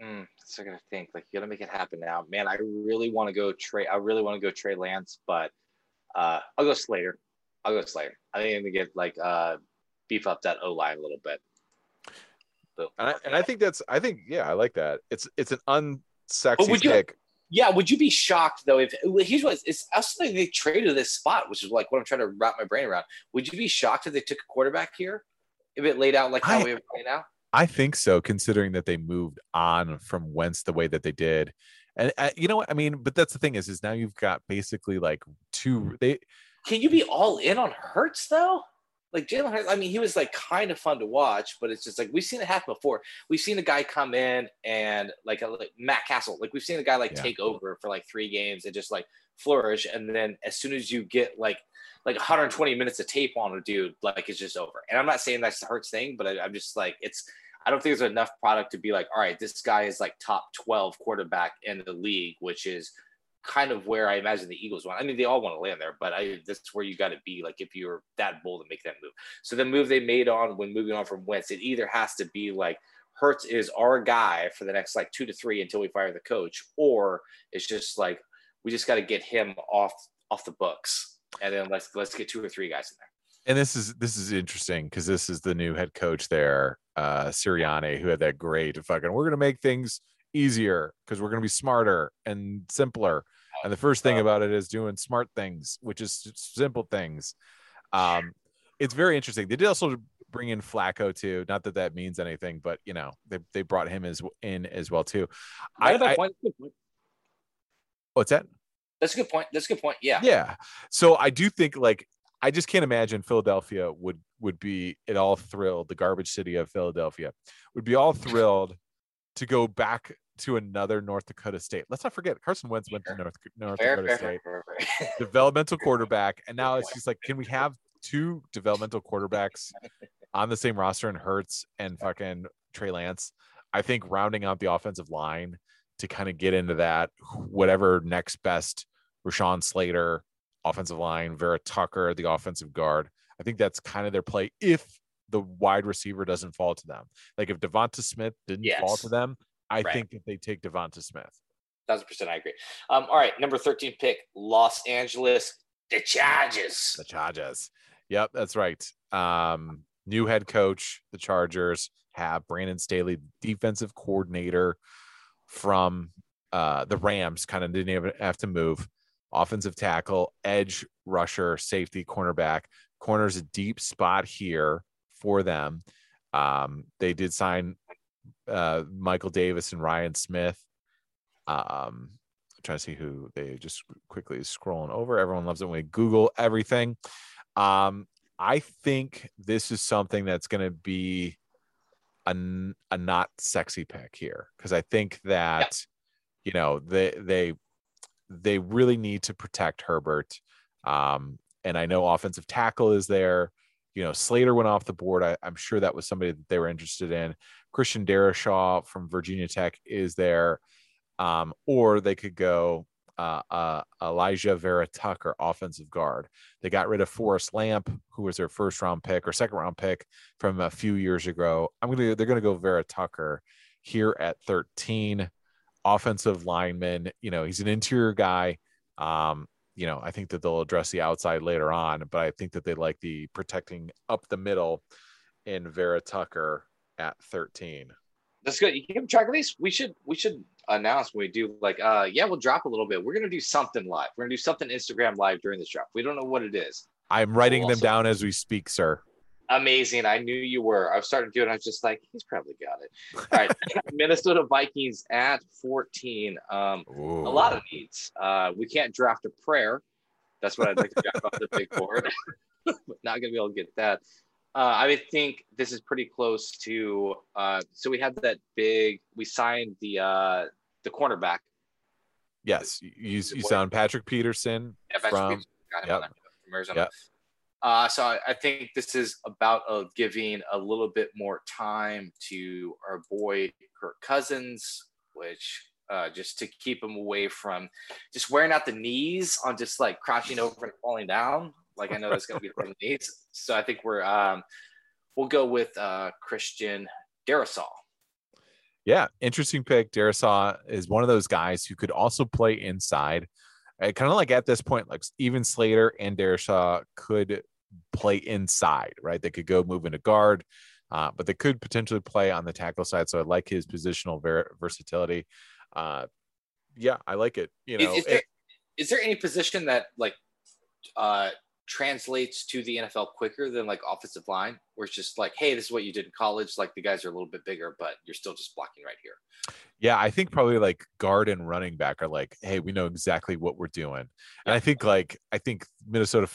That's what I'm going to think. Like, you got to make it happen now. Man, I really want to go Trey Lance, but I'll go Slater. I think I'm gonna get like beef up that O line a little bit. So, I think I like that. It's an unsexy pick. Yeah, would you be shocked though if here's what it's also like they traded this spot, which is like what I'm trying to wrap my brain around. Would you be shocked if they took a quarterback here if it laid out like how we have played out? I think so, considering that they moved on from Wentz the way that they did, and you know what I mean. But that's the thing is now you've got basically like two they. Can you be all in on Hurts though? Like Jalen Hurts, I mean, he was like kind of fun to watch, but it's just like we've seen it happen before. We've seen a guy come in and like Matt Castle, like we've seen a guy like take over for like 3 games and just like flourish, and then as soon as you get like 120 minutes of tape on a dude, like it's just over. And I'm not saying that's the Hurts thing, but I'm just like I don't think there's enough product to be like, all right, this guy is like top 12 quarterback in the league, which is kind of where I imagine the Eagles want. I mean, they all want to land there, but that's where you got to be. Like, if you're that bold to make that move, so the move they made on when moving on from Wentz, it either has to be like Hurts is our guy for the next like 2 to 3 until we fire the coach, or it's just like we just got to get him off the books, and then let's get 2 or 3 guys in there. And this is interesting because this is the new head coach there, Sirianni, who had that great fucking "we're gonna make things easier because we're going to be smarter and simpler." And the first thing about it is doing smart things, which is simple things. It's very interesting. They did also bring in Flacco too. Not that that means anything, but you know, they brought him in as well too. What's that? That's a good point. Yeah. Yeah. So I do think, like, I just can't imagine Philadelphia would be at all thrilled. The garbage city of Philadelphia would be all thrilled to go back to another North Dakota State. Let's not forget Carson Wentz went to North Dakota State. Developmental quarterback. And now it's just like, can we have two developmental quarterbacks on the same roster, and Hurts and fucking Trey Lance? I think rounding out the offensive line to kind of get into that, whatever next best, Rashawn Slater, offensive line, Vera-Tucker, the offensive guard. I think that's kind of their play if the wide receiver doesn't fall to them. Like if DeVonta Smith didn't fall to them, I think that they take DeVonta Smith. 1,000% I agree. All right, number 13 pick, Los Angeles, the Chargers. Yep, that's right. New head coach, the Chargers have Brandon Staley, defensive coordinator from the Rams, kind of didn't even have to move. Offensive tackle, edge rusher, safety, cornerback. Corner's a deep spot here for them. They did sign Michael Davis and Ryan Smith. I'm trying to see who they just quickly scrolling over. Everyone loves it when we Google everything. I think this is something that's going to be a not sexy pick here, because I think that you know they really need to protect Herbert, and I know offensive tackle is there. You know, Slater went off the board. I'm sure that was somebody that they were interested in. Christian Darrisaw from Virginia Tech is there, or they could go Alijah Vera-Tucker, offensive guard. They got rid of Forrest Lamp, who was their first-round pick or second-round pick from a few years ago. They're gonna go Vera-Tucker here at 13, offensive lineman. You know, he's an interior guy. You know, I think that they'll address the outside later on, but I think that they like the protecting up the middle in Vera-Tucker at 13. That's good. You keep track of these. We should announce when we do, like, we'll drop a little bit. We're gonna do something live. We're gonna do something Instagram live during this drop. We don't know what it is. I'm writing them down as we speak, sir. Amazing. I knew you were. I was starting to do it. I was just like, he's probably got it. All right. Minnesota Vikings at 14. A lot of needs. We can't draft a prayer. That's what I'd like to draft off the big board. Not gonna be able to get that. I would think this is pretty close to so we had that big, we signed the cornerback. Yes, you sound Patrick Peterson. Yeah, Patrick Peterson from Arizona. Yep. So I think this is about giving a little bit more time to our boy Kirk Cousins, which just to keep him away from just wearing out the knees on just like crouching over and falling down. Like I know that's going to be the needs. So I think we'll go with Christian Darrisaw. Yeah, interesting pick. Darrisaw is one of those guys who could also play inside. Kind of like at this point, like even Slater and Darrisaw could play inside, right? They could go move into guard, but they could potentially play on the tackle side. So I like his positional versatility. Yeah, I like it. You know, is there any position that like translates to the NFL quicker than like offensive line, where it's just like, hey, this is what you did in college. Like the guys are a little bit bigger, but you're still just blocking right here. Yeah. I think probably like guard and running back are like, hey, we know exactly what we're doing. And I think Minnesota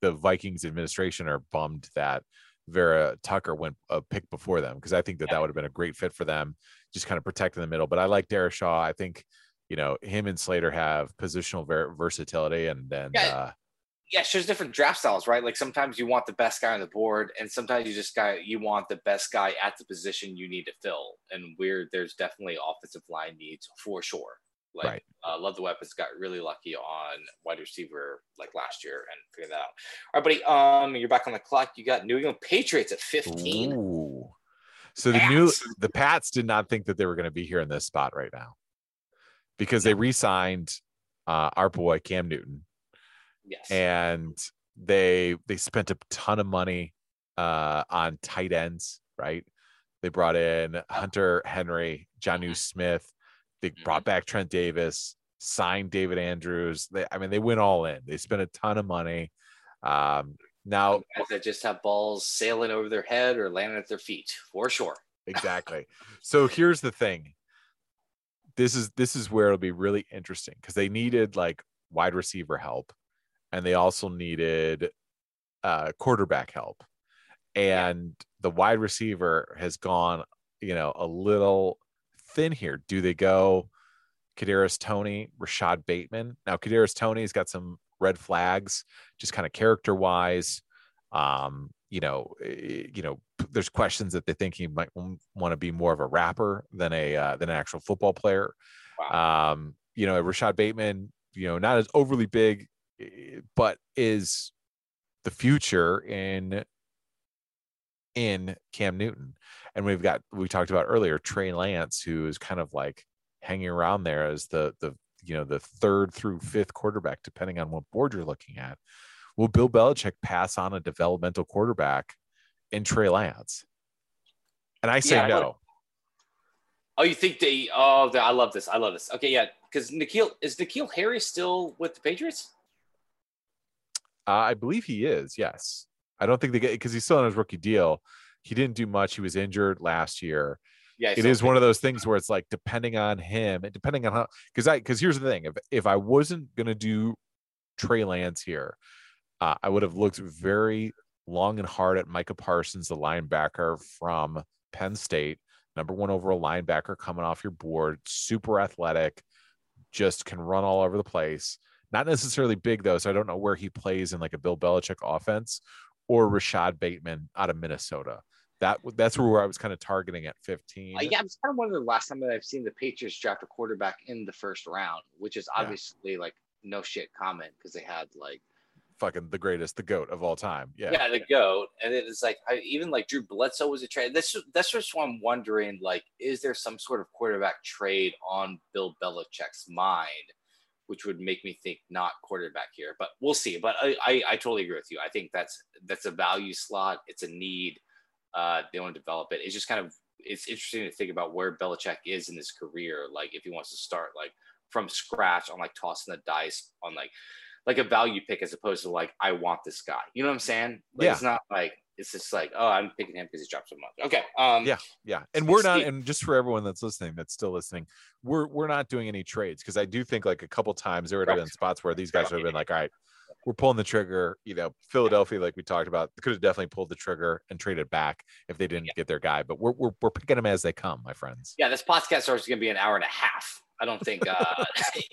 the Vikings administration are bummed that Vera-Tucker went a pick before them. Cause I think that would have been a great fit for them, just kind of protecting the middle. But I like Darrisaw. I think, you know, him and Slater have positional versatility. And then, yeah, sure, there's different draft styles, right? Like sometimes you want the best guy on the board, and sometimes you want the best guy at the position you need to fill. And there's definitely offensive line needs for sure. Like Love the Weapons got really lucky on wide receiver like last year and figured that out. All right, buddy. You're back on the clock. You got New England Patriots at 15. Ooh. So the Pats did not think that they were going to be here in this spot right now, because they re-signed our boy Cam Newton. Yes. And they spent a ton of money on tight ends, right? They brought in Hunter Henry, Jonnu Smith. They brought back Trent Davis, signed David Andrews. They went all in. They spent a ton of money. Now, guys that just have balls sailing over their head or landing at their feet, for sure. Exactly. So here's the thing. This is where it'll be really interesting, because they needed like wide receiver help, and they also needed quarterback help. And the wide receiver has gone, a little thin here. Do they go Kadarius Toney, Rashad Bateman? Now, Kadarius Toney's got some red flags, just kind of character wise. There's questions that they think he might want to be more of a rapper than an actual football player. Wow. Rashad Bateman, not as overly big, but is the future in Cam Newton. And we talked about earlier, Trey Lance, who is kind of like hanging around there as the third through fifth quarterback, depending on what board you're looking at. Will Bill Belichick pass on a developmental quarterback in Trey Lance? And I say no. Oh, you think I love this. I love this. Okay, yeah, because is N'Keal Harry still with the Patriots? I believe he is, yes. I don't think they get, because he's still on his rookie deal. He didn't do much. He was injured last year. Yeah, it is one of those things where it's like, depending on him and depending on how, because here's the thing. If I wasn't going to do Trey Lance here, I would have looked very long and hard at Micah Parsons, the linebacker from Penn State, number one overall linebacker coming off your board, super athletic, just can run all over the place. Not necessarily big though. So I don't know where he plays in like a Bill Belichick offense, or Rashad Bateman out of Minnesota. That's where I was kind of targeting at 15. Yeah, it's kind of one of the last time that I've seen the Patriots draft a quarterback in the first round, which is obviously like no shit comment, because they had like fucking the greatest, the GOAT of all time. Yeah, yeah, the GOAT. And it's like even like Drew Bledsoe was a trade. That's just why I'm wondering, like, is there some sort of quarterback trade on Bill Belichick's mind, which would make me think not quarterback here, but we'll see. But I totally agree with you. I think that's a value slot. It's a need. They want to develop it. It's just kind of, it's interesting to think about where Belichick is in his career. Like if he wants to start like from scratch on like tossing the dice on like a value pick, as opposed to like, I want this guy, you know what I'm saying? Like, yeah. It's not like, it's just like, oh, I'm picking him because he dropped so much. Okay. Yeah. And we're not, and just for everyone that's listening, that's still listening, we're not doing any trades. Cause I do think like a couple times there would have been spots where these guys would have been like, all right, we're pulling the trigger. Philadelphia, like we talked about, could have definitely pulled the trigger and traded back if they didn't get their guy. But we're picking them as they come, my friends. Yeah, this podcast is going to be an hour and a half. I don't think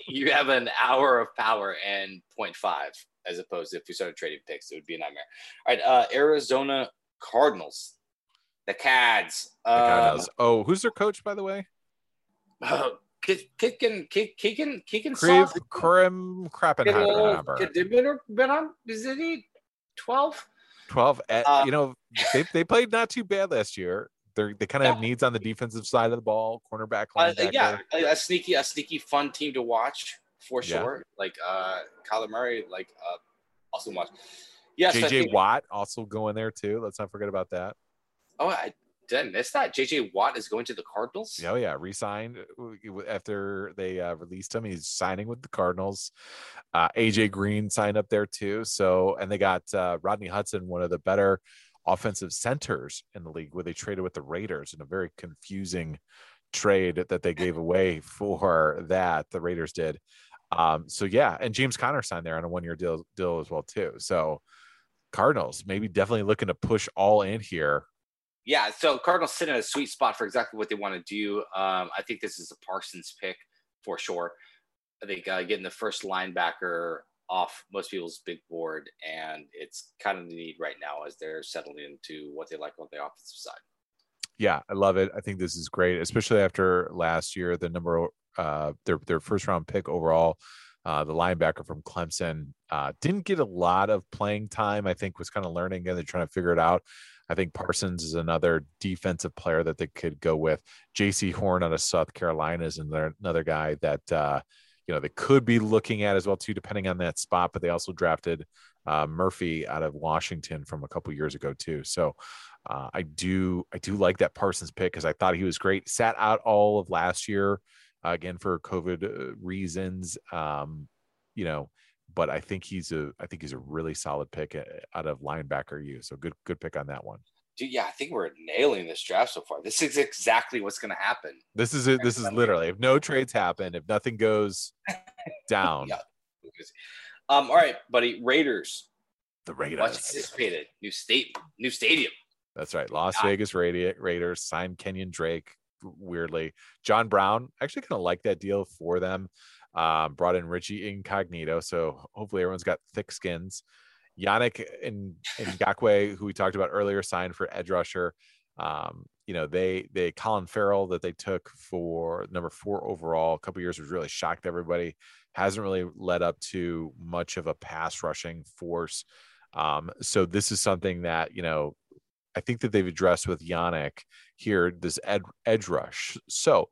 you have an hour of power and 0.5, as opposed to if we started trading picks, it would be a nightmare. All right, Arizona Cardinals, the Cads. Oh, who's their coach, by the way? Kicking Krappenheimer. Is it 12? 12. They played not too bad last year. They kind of have needs on the defensive side of the ball, cornerback, linebacker. Yeah, a sneaky fun team to watch for sure. Yeah. Like Kyler Murray, like awesome watch. Yeah, JJ Watt also going there too. Let's not forget about that. Oh, did I miss that? J.J. Watt is going to the Cardinals? Oh, yeah. Re-signed after they released him. He's signing with the Cardinals. A.J. Green signed up there, too. So, and they got Rodney Hudson, one of the better offensive centers in the league, where they traded with the Raiders in a very confusing trade that they gave away for that. The Raiders did. And James Conner signed there on a one-year deal as well, too. So, Cardinals maybe definitely looking to push all in here. Yeah, so Cardinals sit in a sweet spot for exactly what they want to do. I think this is a Parsons pick for sure. I think getting the first linebacker off most people's big board, and it's kind of the need right now as they're settling into what they like on the offensive side. Yeah, I love it. I think this is great, especially after last year, the number their first round pick overall, the linebacker from Clemson, didn't get a lot of playing time. I think was kind of learning, and they're trying to figure it out. I think Parsons is another defensive player that they could go with. Jaycee Horn out of South Carolina is another guy that, they could be looking at as well, too, depending on that spot. But they also drafted Murphy out of Washington from a couple years ago, too. So I do like that Parsons pick, because I thought he was great. Sat out all of last year, again, for COVID reasons, but I think he's a really solid pick out of linebacker U. So good pick on that one. Dude, yeah, I think we're nailing this draft so far. This is exactly what's going to happen. This is literally, if no trades happen, if nothing goes down. Yeah. All right, buddy. Raiders. The Raiders. Much anticipated new stadium. That's right. Las Vegas Raiders signed Kenyon Drake. Weirdly, John Brown, actually kind of like that deal for them. Brought in Richie Incognito, so hopefully everyone's got thick skins. Yannick Ngakoue, who we talked about earlier, signed for edge rusher. They Colin Farrell that they took for number 4 overall a couple years was really shocked everybody. Hasn't really led up to much of a pass rushing force. So this is something that, I think that they've addressed with Yannick here, this edge rush. So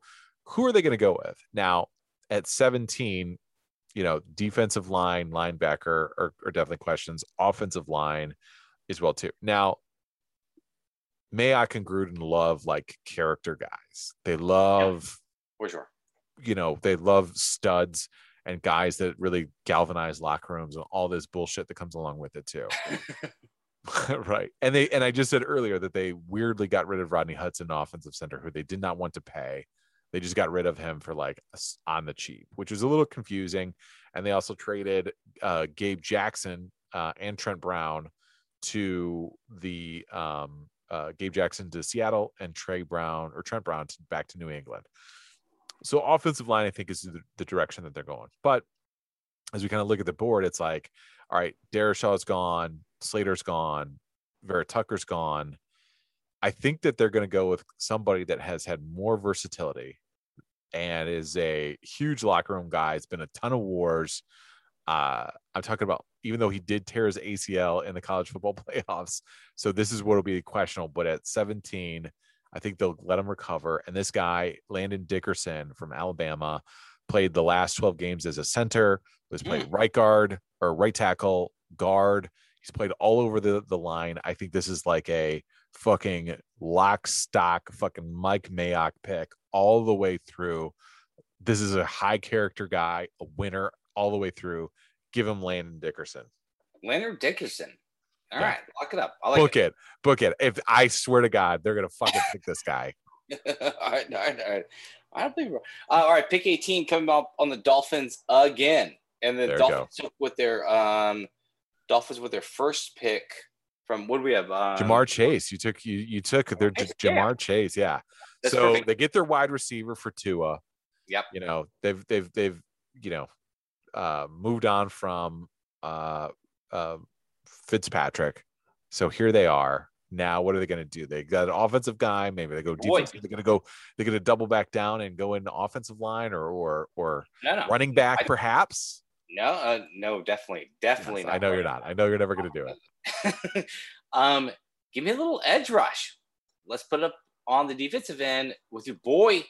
who are they going to go with now at 17? Defensive line, linebacker are definitely questions. Offensive line as well too. Now, Mayock and Gruden love character guys. They love, for sure. They love studs and guys that really galvanize locker rooms and all this bullshit that comes along with it too. Right. And I just said earlier that they weirdly got rid of Rodney Hudson, offensive center, who they did not want to pay. They just got rid of him for on the cheap, which was a little confusing. And they also traded Gabe Jackson and Trent Brown to the Gabe Jackson to Seattle and Trent Brown back to New England. So offensive line, I think, is the direction that they're going. But as we kind of look at the board, it's like, all right, Darrishaw's gone. Slater's gone. Vera-Tucker's gone. I think that they're going to go with somebody that has had more versatility and is a huge locker room guy. It's been a ton of wars. I'm talking about, even though he did tear his ACL in the college football playoffs. So this is what will be questionable. But at 17, I think they'll let him recover. And this guy, Landon Dickerson from Alabama, played the last 12 games as a center, was played right guard or right tackle, guard. He's played all over the line. I think this is like a fucking lock stock fucking Mike Mayock pick all the way through. This is a high character guy, a winner all the way through. Give him Landon Dickerson. All yeah. Right, lock it up. Book it. If I swear to God, they're gonna fucking pick this guy. All right. I don't think. All right, pick 18 coming up on the Dolphins again, and the Dolphins with their first pick. From what do we have? Ja'Marr Chase. You took their Ja'Marr Chase. Yeah. That's so perfect. They get their wide receiver for Tua. Yep. They've moved on from Fitzpatrick. So here they are. Now what are they going to do? They got an offensive guy. Maybe they go defense. They're going to double back down and go into offensive line or running back perhaps. No, definitely. Yes, not. I know you're not. I know you're never going to do it. Give me a little edge rush. Let's put it up on the defensive end with your boy,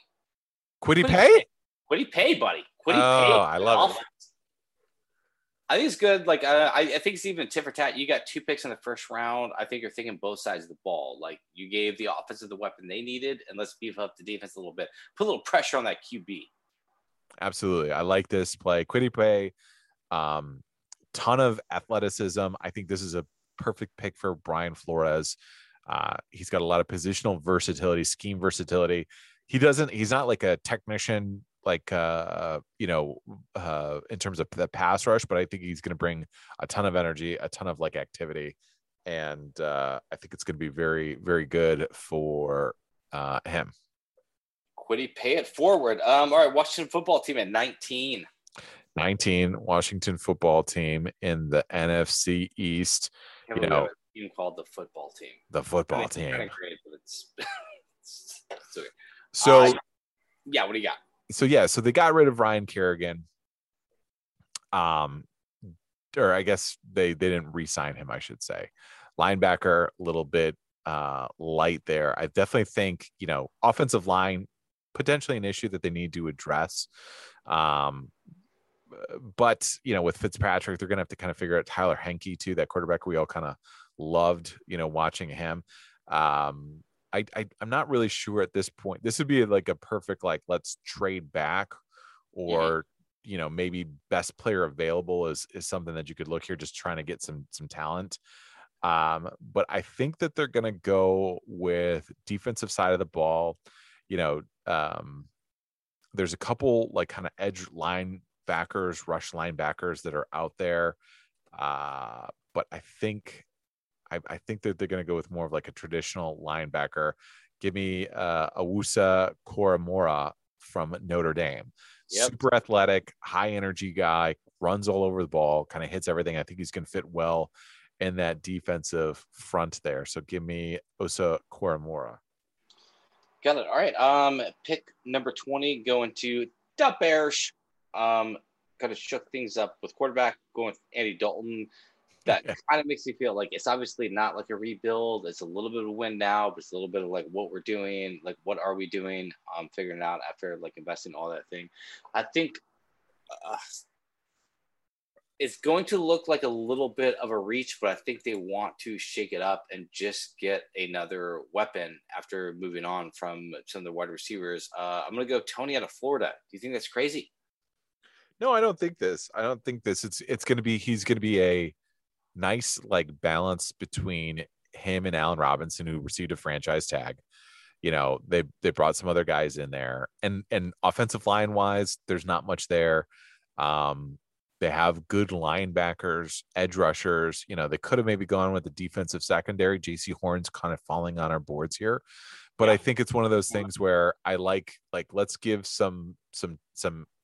Kwity Paye. Kwity Paye, buddy. Kwity Paye. Oh, I love it. I think it's good. I think it's even tit for tat. You got 2 picks in the first round. I think you're thinking both sides of the ball. You gave the offensive the weapon they needed, and let's beef up the defense a little bit. Put a little pressure on that QB. Absolutely. I like this play. Kwity Paye, ton of athleticism. I think this is a perfect pick for Brian Flores. He's got a lot of positional versatility, scheme versatility. He's not like a technician, in terms of the pass rush, but I think he's going to bring a ton of energy, a ton of activity. And I think it's going to be very, very good for him. Kwity Paye it forward. All right, Washington football team at 19. Washington football team in the NFC East. Even called the football team. Kind of great, but it's okay. So, yeah, what do you got? So they got rid of Ryan Kerrigan. Or I guess they didn't re-sign him, I should say. Linebacker, a little bit light there. I definitely think, offensive line, potentially an issue that they need to address. But, with Fitzpatrick, they're going to have to kind of figure out Tyler Henke too, that quarterback we all kind of loved, watching him. I'm not really sure at this point. This would be let's trade back or, you know, maybe best player available is something that you could look here, just trying to get some talent. But I think that they're going to go with defensive side of the ball. You know, there's a couple like kind of edge linebackers, rush linebackers that are out there. But I think that they're going to go with more of like a traditional linebacker. Give me Awusa Koromora from Notre Dame. Yep. Super athletic, high energy guy, runs all over the ball, kind of hits everything. I think he's going to fit well in that defensive front there. So give me Osa Koromora. Got it. All right. Pick number 20 going to the Bears. Kind of shook things up with quarterback, going with Andy Dalton. That kind of makes me feel like it's obviously not like a rebuild. It's a little bit of a win now, but it's a little bit of like what we're doing, like what are we doing? Figuring out after like investing all that thing. I think it's going to look like a little bit of a reach, but I think they want to shake it up and just get another weapon after moving on from some of the wide receivers. I'm going to go Toney out of Florida. Do you think that's crazy? No, I don't think this. I don't think this. It's going to be, he's going to be a nice like balance between him and Allen Robinson, who received a franchise tag. You know, they brought some other guys in there, and offensive line wise, there's not much there. They have good linebackers, edge rushers. You know, they could have maybe gone with the defensive secondary. Jaycee Horn's kind of falling on our boards here, but yeah. I think it's one of those things where I like let's give some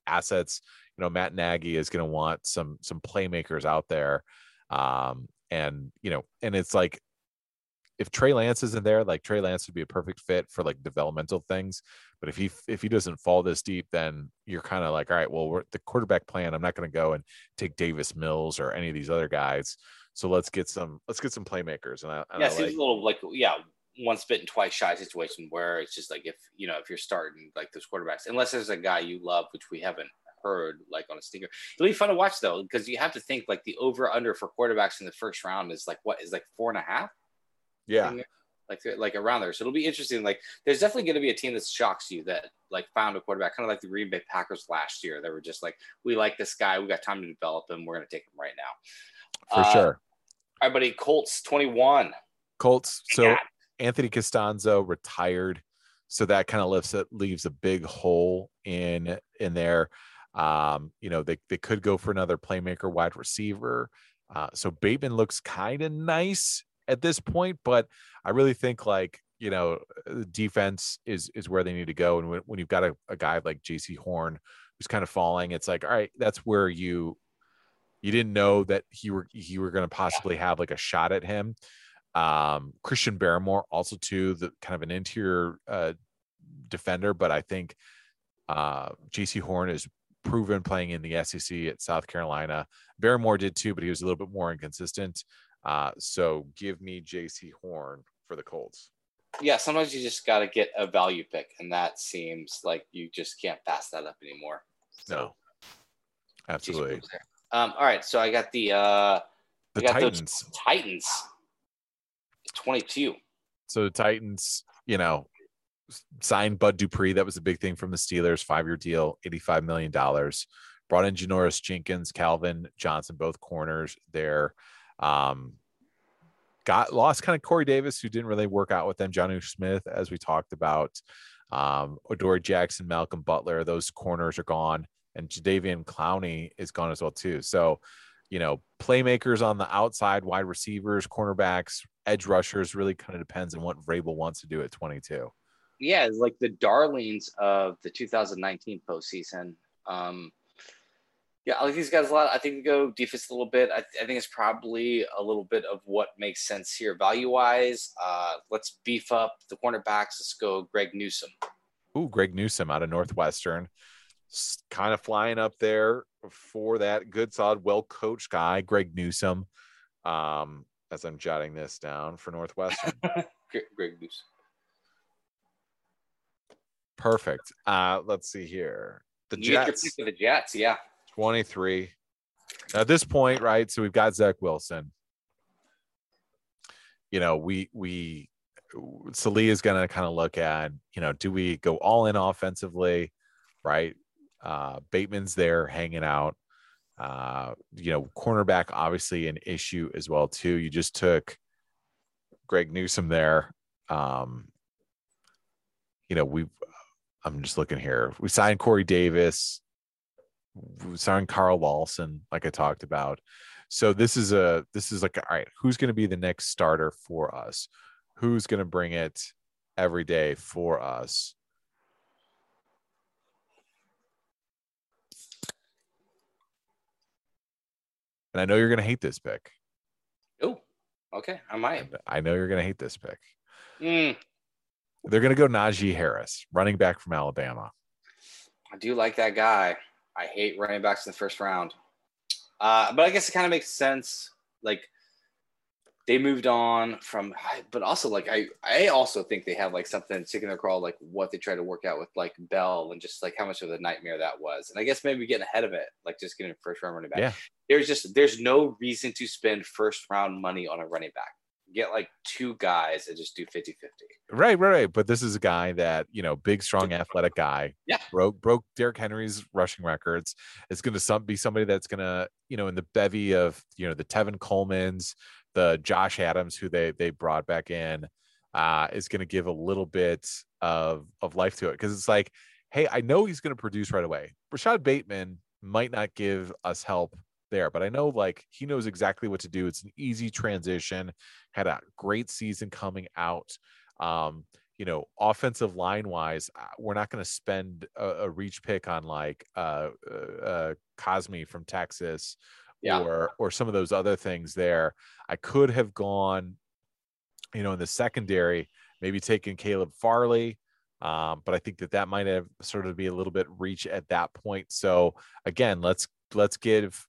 assets. You know, Matt Nagy is going to want some playmakers out there. And, you know, and it's like, if Trey Lance isn't there, like Trey Lance would be a perfect fit for like developmental things. But if he doesn't fall this deep, then you're kind of like, all right, well, we're the quarterback plan. I'm not going to go and take Davis Mills or any of these other guys. So let's get some playmakers. And I like, a little like, yeah, once bitten, twice shy situation where it's just like, if, you know, if you're starting like those quarterbacks, unless there's a guy you love, which we haven't heard like on a sneaker. It'll be fun to watch though, because you have to think like the over under for quarterbacks in the first round is like what is like 4.5. Yeah, like around there. So it'll be interesting. Like there's definitely going to be a team that shocks you that like found a quarterback, kind of like the Green Bay Packers last year. They were just like, we like this guy, we got time to develop him, we're going to take him right now. For sure. All right, buddy. Colts 21. Colts. So yeah. Anthony Costanzo retired, so that kind of leaves a big hole in there. You know, they could go for another playmaker, wide receiver. So Bateman looks kind of nice at this point, but I really think like, you know, the defense is where they need to go. And when you've got a guy like Jaycee Horn, who's kind of falling, it's like, all right, that's where you didn't know that you were going to possibly have like a shot at him. Christian Barrymore also too, the kind of an interior, defender, but I think, Jaycee Horn is proven playing in the SEC at South Carolina. Barrymore did too, but he was a little bit more inconsistent. So give me Jaycee Horn for the Colts. Yeah, sometimes you just got to get a value pick, and that seems like you just can't pass that up anymore. So, no, absolutely. All right, so I got the Titans. Titans 22. So the Titans, you know, signed Bud Dupree. That was a big thing from the Steelers. 5-year deal, $85 million. Brought in Janoris Jenkins, Calvin Johnson, both corners there. Lost kind of Corey Davis, who didn't really work out with them. Jonnu Smith, as we talked about. Odori Jackson, Malcolm Butler, those corners are gone. And Jadeveon Clowney is gone as well, too. So, you know, playmakers on the outside, wide receivers, cornerbacks, edge rushers, really kind of depends on what Vrabel wants to do at 22. Yeah, it's like the darlings of the 2019 postseason. Yeah, I like these guys a lot. I think we go defense a little bit. I think it's probably a little bit of what makes sense here value-wise. Let's beef up the cornerbacks. Let's go Greg Newsome. Ooh, Greg Newsome out of Northwestern. Just kind of flying up there for that good, solid, well-coached guy, Greg Newsome, as I'm jotting this down for Northwestern. Greg Newsome. Perfect. Let's see here. The Jets. For the Jets, yeah. 23. Now, at this point, right? So we've got Zach Wilson. You know, we Salih is going to kind of look at, you know, do we go all in offensively, right? Bateman's there hanging out. Cornerback, obviously an issue as well, too. You just took Greg Newsome there. I'm just looking here. We signed Corey Davis. We signed Carl Lawson, like I talked about. So this is like, all right, who's going to be the next starter for us? Who's going to bring it every day for us? And I know you're going to hate this pick. Oh, okay. I might. I know you're going to hate this pick. They're going to go Najee Harris, running back from Alabama. I do like that guy. I hate running backs in the first round. But I guess it kind of makes sense. Like, they moved on from – but also, like, I also think they have, like, something sticking in their craw, like, what they tried to work out with, like, Bell and just, like, how much of a nightmare that was. And I guess maybe getting ahead of it, like, just getting a first-round running back. Yeah. There's no reason to spend first-round money on a running back. Get like two guys and just do 50-50. Right. But this is a guy that, big, strong, athletic guy. Yeah. Broke Derrick Henry's rushing records. It's going to be somebody that's going to, in the bevy of, the Tevin Coleman's, the Josh Adams, who they brought back in, is going to give a little bit of life to it. Because it's like, hey, I know he's going to produce right away. Rashad Bateman might not give us help there, but I know, like, he knows exactly what to do. It's an easy transition. Had a great season coming out. Offensive line wise, we're not going to spend a reach pick on like Cosme from Texas, or some of those other things there. I could have gone, in the secondary, maybe taking Caleb Farley. But I think that might have sort of be a little bit reach at that point. So again, let's give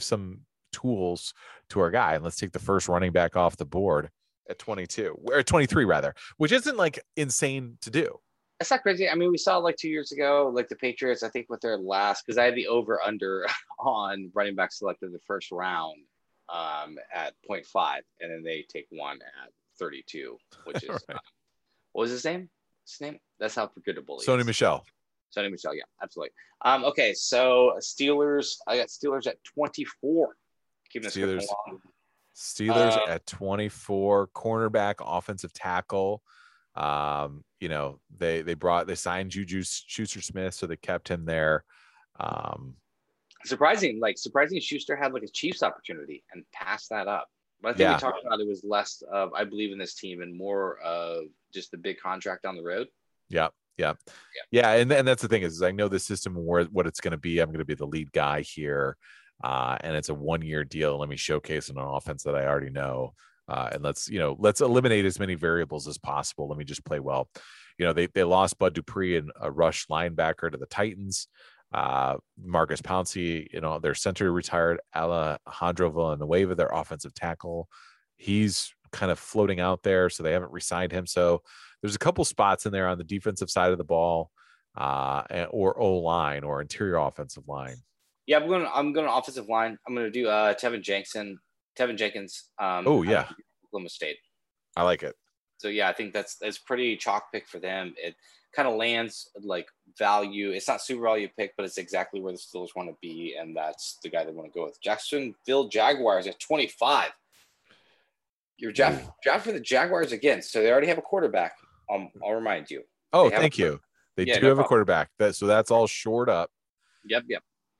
some tools to our guy, and let's take the first running back off the board at 23 rather, which isn't like insane to do. That's not crazy. I mean, we saw like 2 years ago, like the Patriots, I think with their last, because I had the over under on running back selected the first round at 0.5, and then they take one at 32, which is right. What was his name? That's how forgettable. Sonny Michel, yeah, absolutely. Okay, so Steelers. I got Steelers at 24. Keeping Steelers along. Steelers at 24. Cornerback, offensive tackle. They signed Juju Schuster-Smith, so they kept him there. Surprising. Schuster had like a Chiefs opportunity and passed that up. But I think we talked about it was less of I believe in this team and more of just the big contract on the road. Yeah. Yeah. And that's the thing is I know the system where what it's going to be. I'm going to be the lead guy here, and it's a 1-year deal. Let me showcase an offense that I already know, and let's eliminate as many variables as possible. Let me just play well. They lost Bud Dupree and a rush linebacker to the Titans. Marcus Pouncey, their center retired. Alejandro Villanueva, their offensive tackle, he's kind of floating out there, so they haven't re-signed him. So there's a couple spots in there on the defensive side of the ball, or O-line or interior offensive line. Yeah, I'm going to offensive line. I'm going to do Tevin Jenkins. Oklahoma State. I like it. So yeah, I think that's pretty chalk pick for them. It kind of lands like value. It's not super value pick, but it's exactly where the Steelers want to be, and that's the guy they want to go with. Jacksonville Jaguars at 25. You're draft for the Jaguars again, so they already have a quarterback. I'll remind you. Oh, thank you. They do have a quarterback. So that's all shored up. Yep.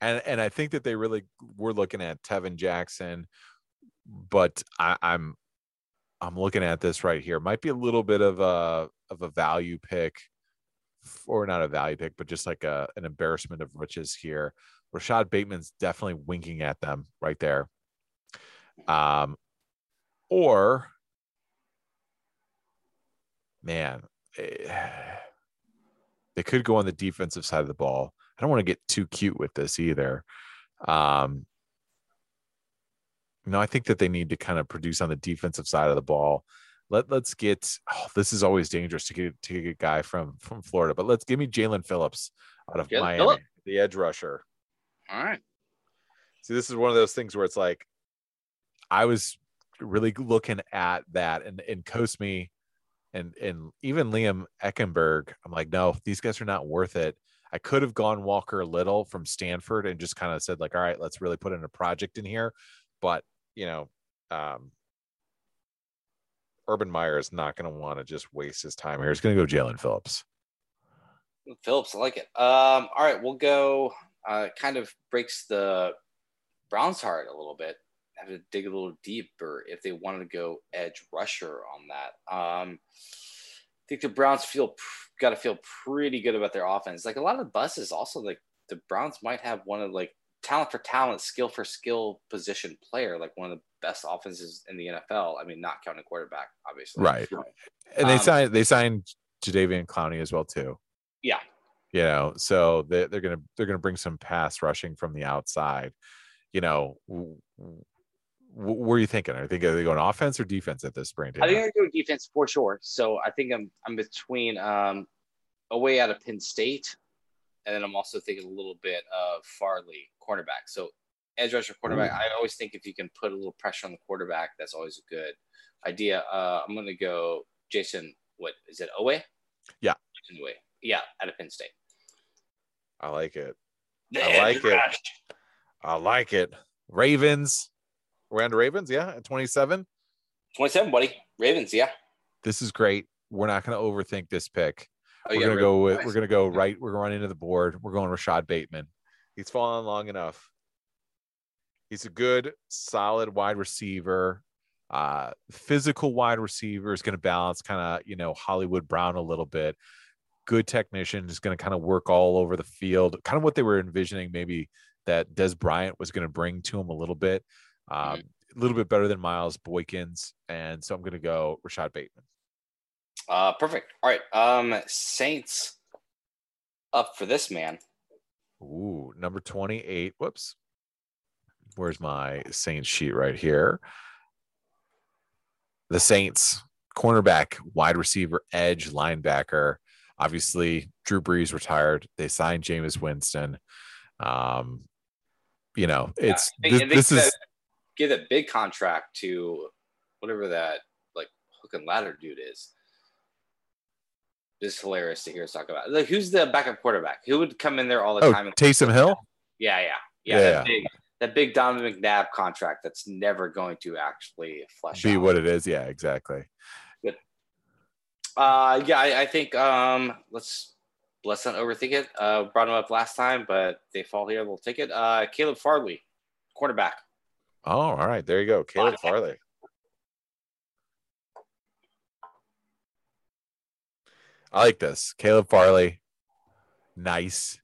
And I think that they really were looking at Tevin Jackson, but I'm looking at this right here. Might be a little bit of a value pick, or not a value pick, but just like an embarrassment of riches here. Rashad Bateman's definitely winking at them right there. Or, man, they could go on the defensive side of the ball. I don't want to get too cute with this either. No, I think that they need to kind of produce on the defensive side of the ball. Let's get this is always dangerous to get a guy from Florida, but let's give me Jalen Phillips out of Miami, the edge rusher. All right. See, this is one of those things where it's like I was really looking at that and Cosme and even Liam Eckenberg, I'm like, no, these guys are not worth it. I could have gone Walker Little from Stanford and just kind of said like, all right, let's really put in a project in here. But, you know, Urban Meyer is not going to want to just waste his time here. He's going to go Jalen Phillips. Phillips, I like it. All right, we'll go. Kind of breaks the Browns' heart a little bit. Have to dig a little deeper if they wanted to go edge rusher on that. I think the Browns got to feel pretty good about their offense. Like a lot of the buses, also like the Browns might have one of like talent for talent, skill for skill, position player, like one of the best offenses in the NFL. I mean, not counting quarterback, obviously. Right. And they signed Jadeveon Clowney as well too. Yeah. You know, so they're gonna bring some pass rushing from the outside. You know, what are you thinking? Are they going offense or defense at this point? I think they're doing defense for sure. So I think I'm between away out of Penn State, and then I'm also thinking a little bit of Farley, cornerback. So edge rusher, cornerback. I always think if you can put a little pressure on the quarterback, that's always a good idea. I'm gonna go Jason. What is it? Owe? Yeah. Anyway, yeah, out of Penn State. I like it. I like it. Ravens. We're on to Ravens, yeah, at 27. 27, buddy. Ravens, yeah. This is great. We're not going to overthink this pick. We're going to go right. We're going to run into the board. We're going Rashad Bateman. He's fallen long enough. He's a good, solid wide receiver. Physical wide receiver is going to balance kind of, you know, Hollywood Brown a little bit. Good technician is going to kind of work all over the field. Kind of what they were envisioning maybe that Des Bryant was going to bring to him a little bit. A little bit better than Miles Boykins, and so I'm going to go Rashad Bateman. Perfect. All right, Saints up for this man. Ooh, number 28. Whoops. Where's my Saints sheet right here? The Saints cornerback, wide receiver, edge, linebacker. Obviously, Drew Brees retired. They signed Jameis Winston. You know, it's this is. Give a big contract to whatever that like hook and ladder dude is. This is hilarious to hear us talk about. Like, who's the backup quarterback? Who would come in there all the time? Taysom Hill? Yeah. That big Donovan McNabb contract that's never going to actually flesh out. Be what it is. Yeah, exactly. Good. I think let's not overthink it. Brought him up last time, but they fall here. We'll take it. Caleb Farley, quarterback. Oh, all right. There you go. Caleb Farley. I like this. Caleb Farley. Nice.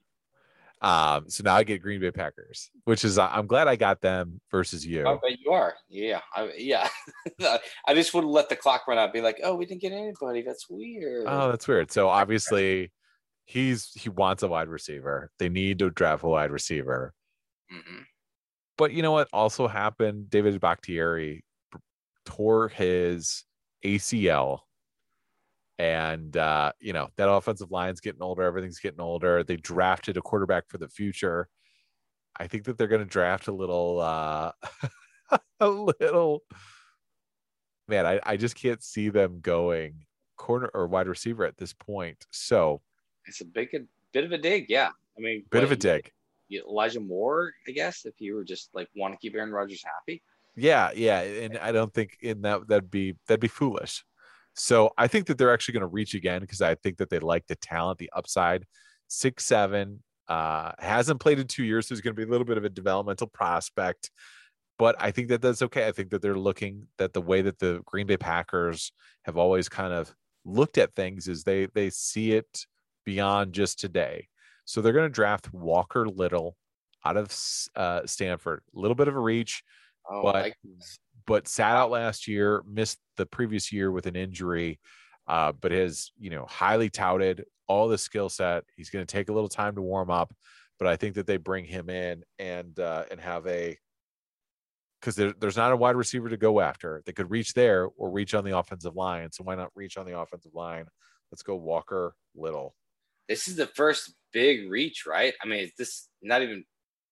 So now I get Green Bay Packers, which is, I'm glad I got them versus you. Oh, but you are. Yeah. Yeah. I just wouldn't let the clock run out and be like, oh, we didn't get anybody. That's weird. Oh, that's weird. So obviously he wants a wide receiver. They need to draft a wide receiver. Mm-hmm. But you know what also happened? David Bakhtiari tore his ACL. And, you know, that offensive line's getting older. Everything's getting older. They drafted a quarterback for the future. I think that they're going to draft a little, man, I just can't see them going corner or wide receiver at this point. So it's a bit of a dig. Yeah. I mean, bit of a dig. Elijah Moore, I guess, if you were just like want to keep Aaron Rodgers happy. Yeah, and I don't think in that'd be foolish. So I think that they're actually going to reach again because I think that they like the talent, the upside. 6'7", hasn't played in 2 years, so he's going to be a little bit of a developmental prospect. But I think that that's okay. I think that they're looking that the way that the Green Bay Packers have always kind of looked at things is they see it beyond just today. So they're going to draft Walker Little out of Stanford. A little bit of a reach, but sat out last year, missed the previous year with an injury, but is, you know, highly touted, all the skill set. He's going to take a little time to warm up, but I think that they bring him in and have a – because there's not a wide receiver to go after. They could reach there or reach on the offensive line, so why not reach on the offensive line? Let's go Walker Little. This is the first big reach, right? I mean, is this not even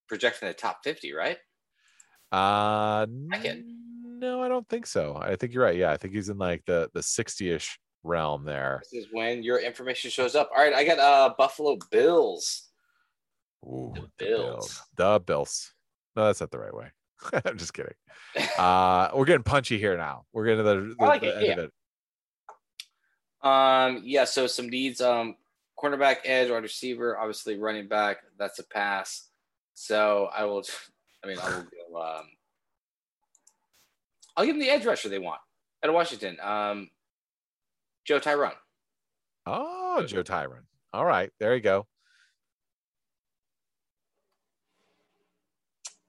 projecting the top 50, right? No, I don't think so. I think you're right. Yeah, I think he's in like the 60-ish realm there. This is when your information shows up. All right, I got Buffalo Bills. Ooh, the Bills. No, that's not the right way. I'm just kidding. We're getting punchy here now. We're getting to the end of it. Yeah, so some needs. Cornerback, edge, wide receiver, obviously running back. That's a pass. So I'll give them the edge rusher they want out of Washington. Joe Tyrone. Oh, Joe Tyrone. All right. There you go.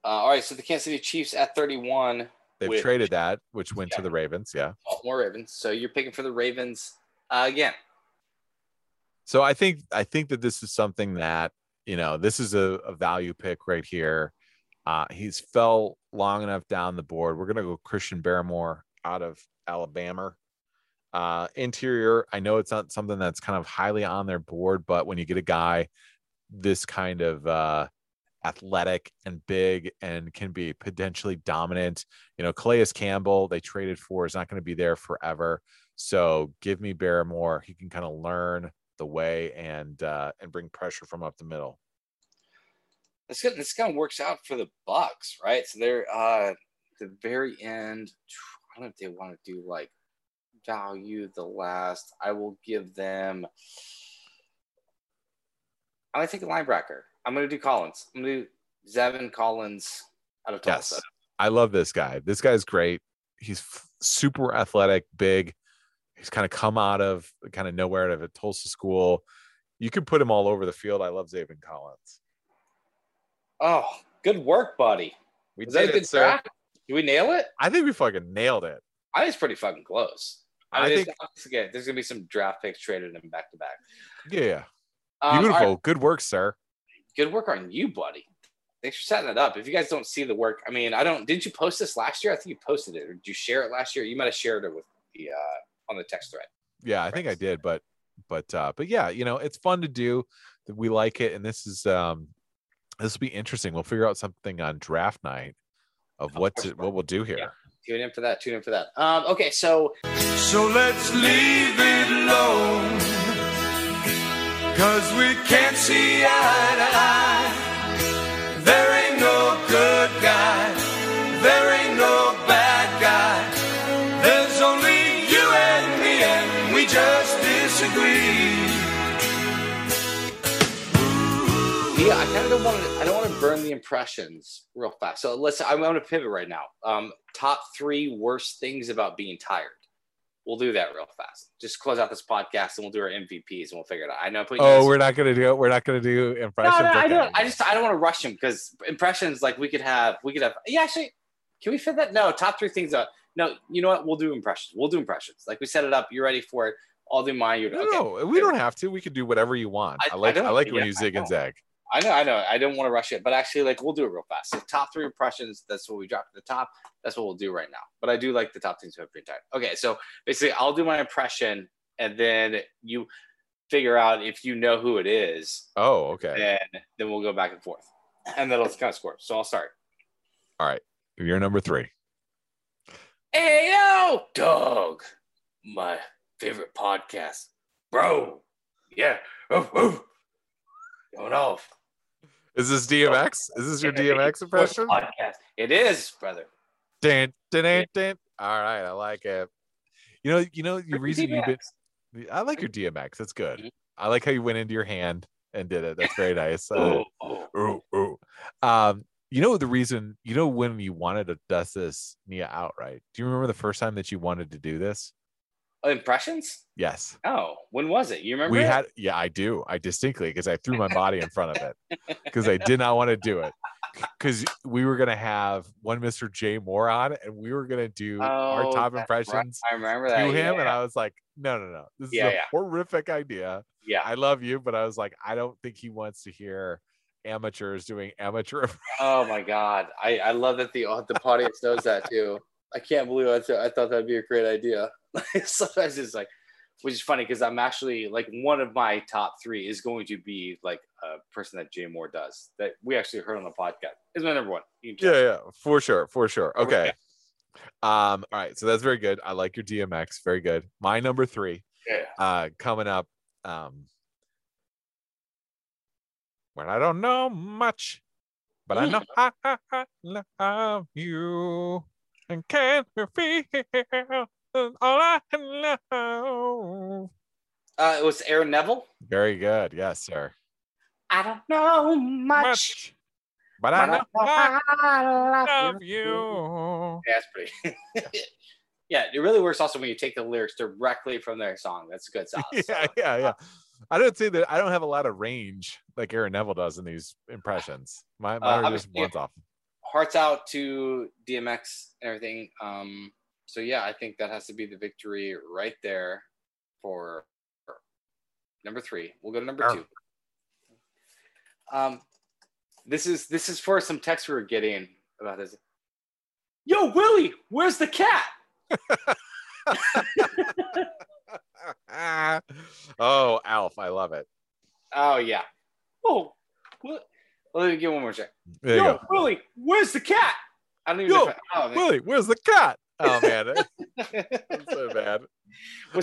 All right. So the Kansas City Chiefs at 31. They've traded that, which went to the Ravens. Yeah. More Ravens. So you're picking for the Ravens again. So I think that this is something that, you know, this is a value pick right here. He's fell long enough down the board. We're going to go Christian Barrymore out of Alabama. Interior, I know it's not something that's kind of highly on their board, but when you get a guy this kind of athletic and big and can be potentially dominant, you know, Calais Campbell, they traded for, is not going to be there forever. So give me Barrymore. He can kind of learn the way and bring pressure from up the middle. This kind of works out for the Bucks, right? So they're the very end. I don't know if they want to do like value the last. I will give them. I'm gonna take a linebacker. I'm gonna do Collins. I'm gonna do Zevin Collins out of Tulsa. Yes, I love this guy. This guy's great. He's super athletic, big. He's kind of come out of kind of nowhere, out of a Tulsa school. You could put him all over the field. I love Zevin Collins. Oh, good work, buddy. We did it, sir. Did we nail it? I think we fucking nailed it. I was pretty fucking close. I mean, there's going to be some draft picks traded in back-to-back. Yeah. Beautiful. Right. Good work, sir. Good work on you, buddy. Thanks for setting it up. If you guys don't see the work, I mean, didn't you post this last year? I think you posted it. Or did you share it last year? You might have shared it with the on the text thread. Yeah, I think I did. But yeah, you know, it's fun to do. We like it. And this is this will be interesting. We'll figure out something on draft night of what we'll do here. Yeah. Tune in for that. Okay, so let's leave it alone, cause we can't see eye to eye. There ain't no good guy, there ain't no bad guy, there's only you and me, and we just disagree. Yeah, I kind of don't want to burn the impressions real fast. So I'm going to pivot right now. Top three worst things about being tired. We'll do that real fast. Just close out this podcast and we'll do our MVPs and we'll figure it out. I know. We're not going to do impressions. No, I don't. I don't want to rush them because impressions, like we could have. Yeah, actually, can we fit that? No, top three things. No, you know what? We'll do impressions. Like we set it up. You're ready for it. I'll do mine. You okay. No, we don't have to. We could do whatever you want. I like when you zig and zag. I know. I don't want to rush it, but actually, like, we'll do it real fast. So top three impressions, that's what we dropped at the top. That's what we'll do right now. But I do like the top things about being tired. Okay, so basically, I'll do my impression, and then you figure out if you know who it is. Oh, okay. Then we'll go back and forth, and that'll kind of score. So I'll start. All right, you're number three. Hey, yo, dog. My favorite podcast, bro. Yeah. Oof, oof. Going off. Is this DMX? Is this your DMX impression? It is, brother. Dan, dan, dan. All right, I like it. You know, the reason you've been. I like your DMX. That's good. Mm-hmm. I like how you went into your hand and did it. That's very nice. You know the reason. You know when you wanted to dust this Nia out, right? Do you remember the first time that you wanted to do this? Impressions? Yes. Oh, when was it? You remember? Yeah, I do. I distinctly, because I threw my body in front of it because I did not want to do it because we were going to have one Mr. Jay Moore on and we were going to do our top impressions. Right. I remember that. To him. And I was like, no. This is a horrific idea. Yeah. I love you, but I was like, I don't think he wants to hear amateurs doing amateur. Oh my God. I love that the audience knows that too. I can't believe I thought that'd be a great idea. Sometimes it's like, which is funny because I'm actually like one of my top three is going to be like a person that Jay Moore does that we actually heard on the podcast. It's my number one. Yeah, for sure. Okay. All right, so that's very good. I like your DMX. Very good. My number three. coming up. When I don't know much, but I know I love you and can't feel all I know. It was Aaron Neville. Very good. Yes, sir. I don't know much. But I know I love you. Yeah, that's pretty. Yeah, it really works also when you take the lyrics directly from their song. That's a good song. Yeah. I don't see that. I don't have a lot of range like Aaron Neville does in these impressions. Mine are just ones off. Hearts out to DMX and everything. So yeah, I think that has to be the victory right there for number 3. We'll go to number 2. This is for some text we were getting about this. Yo, Willie, where's the cat? Oh, Alf, I love it. Oh yeah. Oh, what? Let me get one more check. Yo, Willie, where's the cat? I don't even know. Willie, where's the cat? Oh man, that's so bad.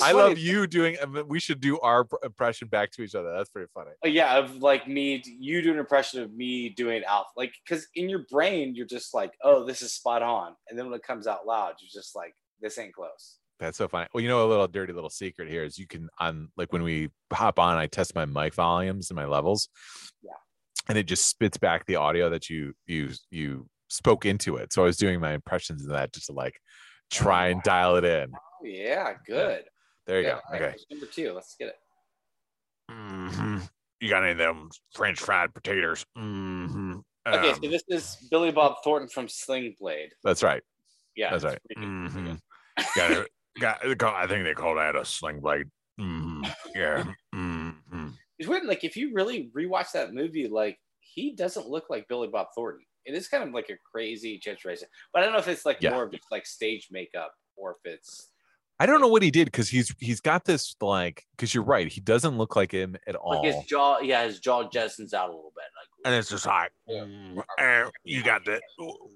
I love you doing. We should do our impression back to each other. That's pretty funny. Yeah, of like you do an impression of me doing Alf, like because in your brain you're just like, oh, this is spot on, and then when it comes out loud, you're just like, this ain't close. That's so funny. Well, you know, a little dirty little secret here is you can like when we hop on, I test my mic volumes and my levels, and it just spits back the audio that you spoke into it. So I was doing my impressions of that just to like try and dial it in. Oh yeah, good. Yeah. There you go. Okay, number 2. Let's get it. Mm-hmm. You got any of them French fried potatoes? Mm-hmm. Okay, so this is Billy Bob Thornton from Sling Blade. That's right. Yeah, that's right. Mm-hmm. I think they call that a sling blade. Mm-hmm. Yeah. Mm-hmm. It's weird. Like if you really rewatch that movie, like he doesn't look like Billy Bob Thornton. It is kind of like a crazy transformation, but I don't know if it's like more of just like stage makeup or if it's. I don't know what he did because he's got this like because you're right, he doesn't look like him at all. Like his jaw jetsons out a little bit, like, and it's just like you got that.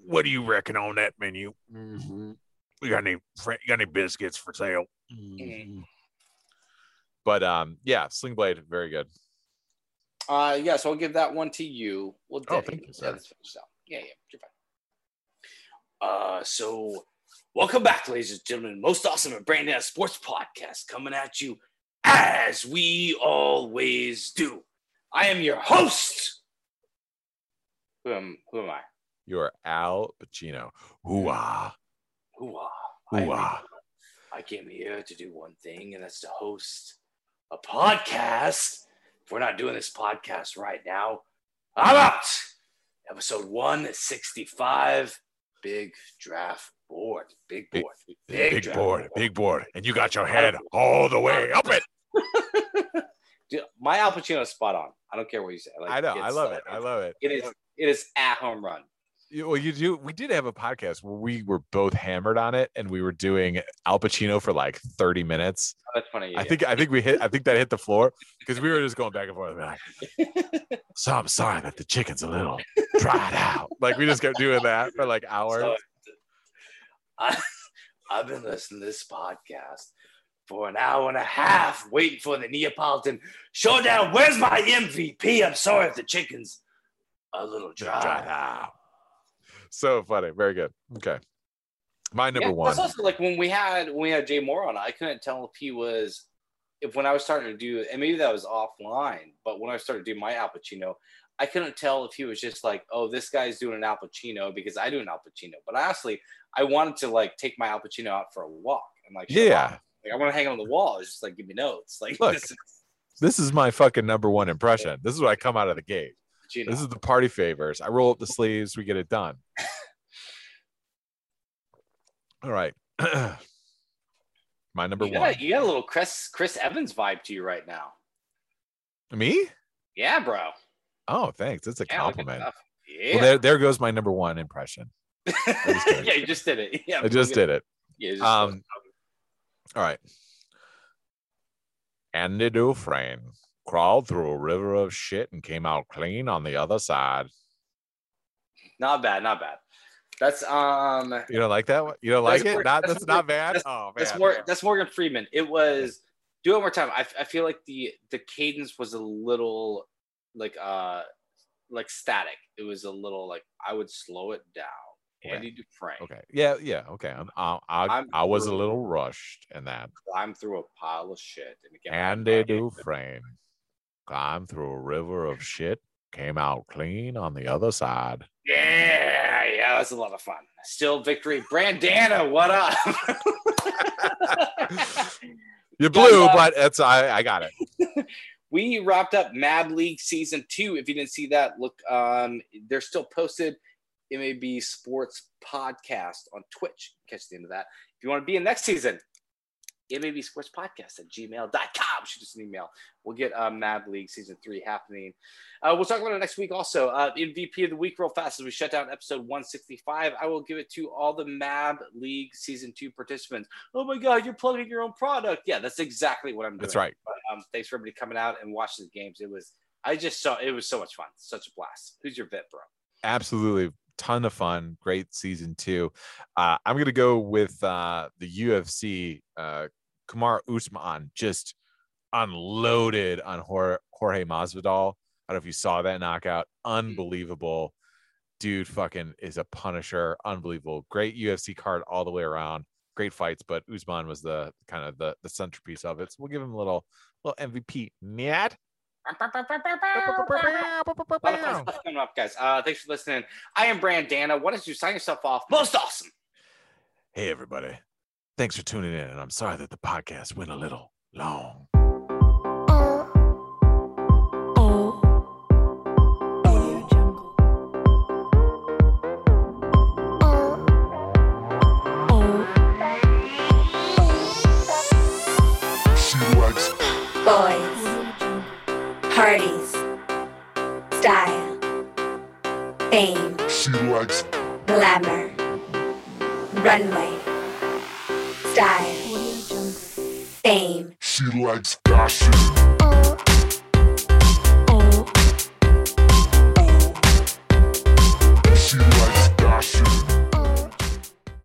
What do you reckon on that menu? Mm-hmm. We got any biscuits for sale? Mm-hmm. But yeah, Sling Blade, very good. Yeah, so I'll give that one to you. Well, thank you, sir. Yeah, you're fine. So welcome back, ladies and gentlemen. Most awesome and brand new sports podcast coming at you as we always do. I am your host. Who am I? You are Al Pacino. Hoo-ah. Hoo-ah. Hoo-ah. I came here to do one thing, and that's to host a podcast. If we're not doing this podcast right now, I'm out. Episode 165, big draft board. Big board. Big board. And you got your head all the way up it. Dude, my Al Pacino is spot on. I don't care what you say. Like, I know. I love it. It is a home run. Well, you do. We did have a podcast where we were both hammered on it, and we were doing Al Pacino for like 30 minutes. Oh, that's funny. I think that hit the floor because we were just going back and forth. Like, so I'm sorry that the chicken's a little dried out. Like we just kept doing that for like hours. So, I've been listening to this podcast for an hour and a half, waiting for the Neapolitan showdown. Where's my MVP? I'm sorry if the chicken's a little dried out. So funny. Very good. Okay. My number one. That's also like when we had Jay Moore on, I couldn't tell if when I was starting to do, and maybe that was offline, but when I started to do my Al Pacino, I couldn't tell if he was just like, oh, this guy's doing an Al Pacino because I do an Al Pacino. But honestly, I wanted to like take my Al Pacino out for a walk. I'm like, yeah. Like, I want to hang on the wall. It's just like, give me notes. Like, look, this is my fucking number one impression. Yeah. This is what I come out of the gate. Pacino. This is the party favors. I roll up the sleeves. We get it done. All right. My number one. You got a little Chris Evans vibe to you right now. Me? Yeah, bro. Oh, thanks. That's a compliment. Yeah. Well, there goes my number one impression. Yeah, you just did it. Yeah, I just did it. Yeah, all right. Andy Dufresne crawled through a river of shit and came out clean on the other side. Not bad. That's you don't like that one? You don't like it? That's not bad. Oh man, that's Morgan Freeman. It was do it one more time. I feel like the cadence was a little like static. It was a little like, I would slow it down. Okay. Andy Dufresne. Okay. Yeah. Yeah. Okay. I was a little rushed in that. I'm through a pile of shit. And Andy Dufresne. Climbed through a river of shit, came out clean on the other side. Yeah, that was a lot of fun. Still victory. Brandana, what up? You blew, but it's I got it. We wrapped up Mad League Season 2. If you didn't see that, look, they're still posted. MAB Sports Podcast on Twitch. Catch the end of that. If you want to be in next season, mabsportspodcast@gmail.com. Shoot us an email. We'll get Mad League Season 3 happening. We'll talk about it next week also. MVP of the week real fast as we shut down episode 165. I will give it to all the Mad League Season 2 participants. Oh, my God, you're plugging your own product. Yeah, that's exactly what I'm doing. That's right. But, thanks for everybody coming out and watching the games. It was so much fun. Such a blast. Who's your vet, bro? Absolutely. Ton of fun. Great Season 2. I'm going to go with the UFC. Kamaru Usman just unloaded on Jorge Masvidal. I don't know if you saw that knockout. Unbelievable. Dude fucking is a punisher. Unbelievable. Great UFC card all the way around. Great fights, but Usman was the kind of the centerpiece of it. So we'll give him a little MVP. Nat. Up, guys. Thanks for listening. I am Brandana. Why don't you sign yourself off? Most awesome. Hey, everybody. Thanks for tuning in, and I'm sorry that the podcast went a little long. Parties, style, fame, she likes glamour, runway, style, fame, she likes gossip.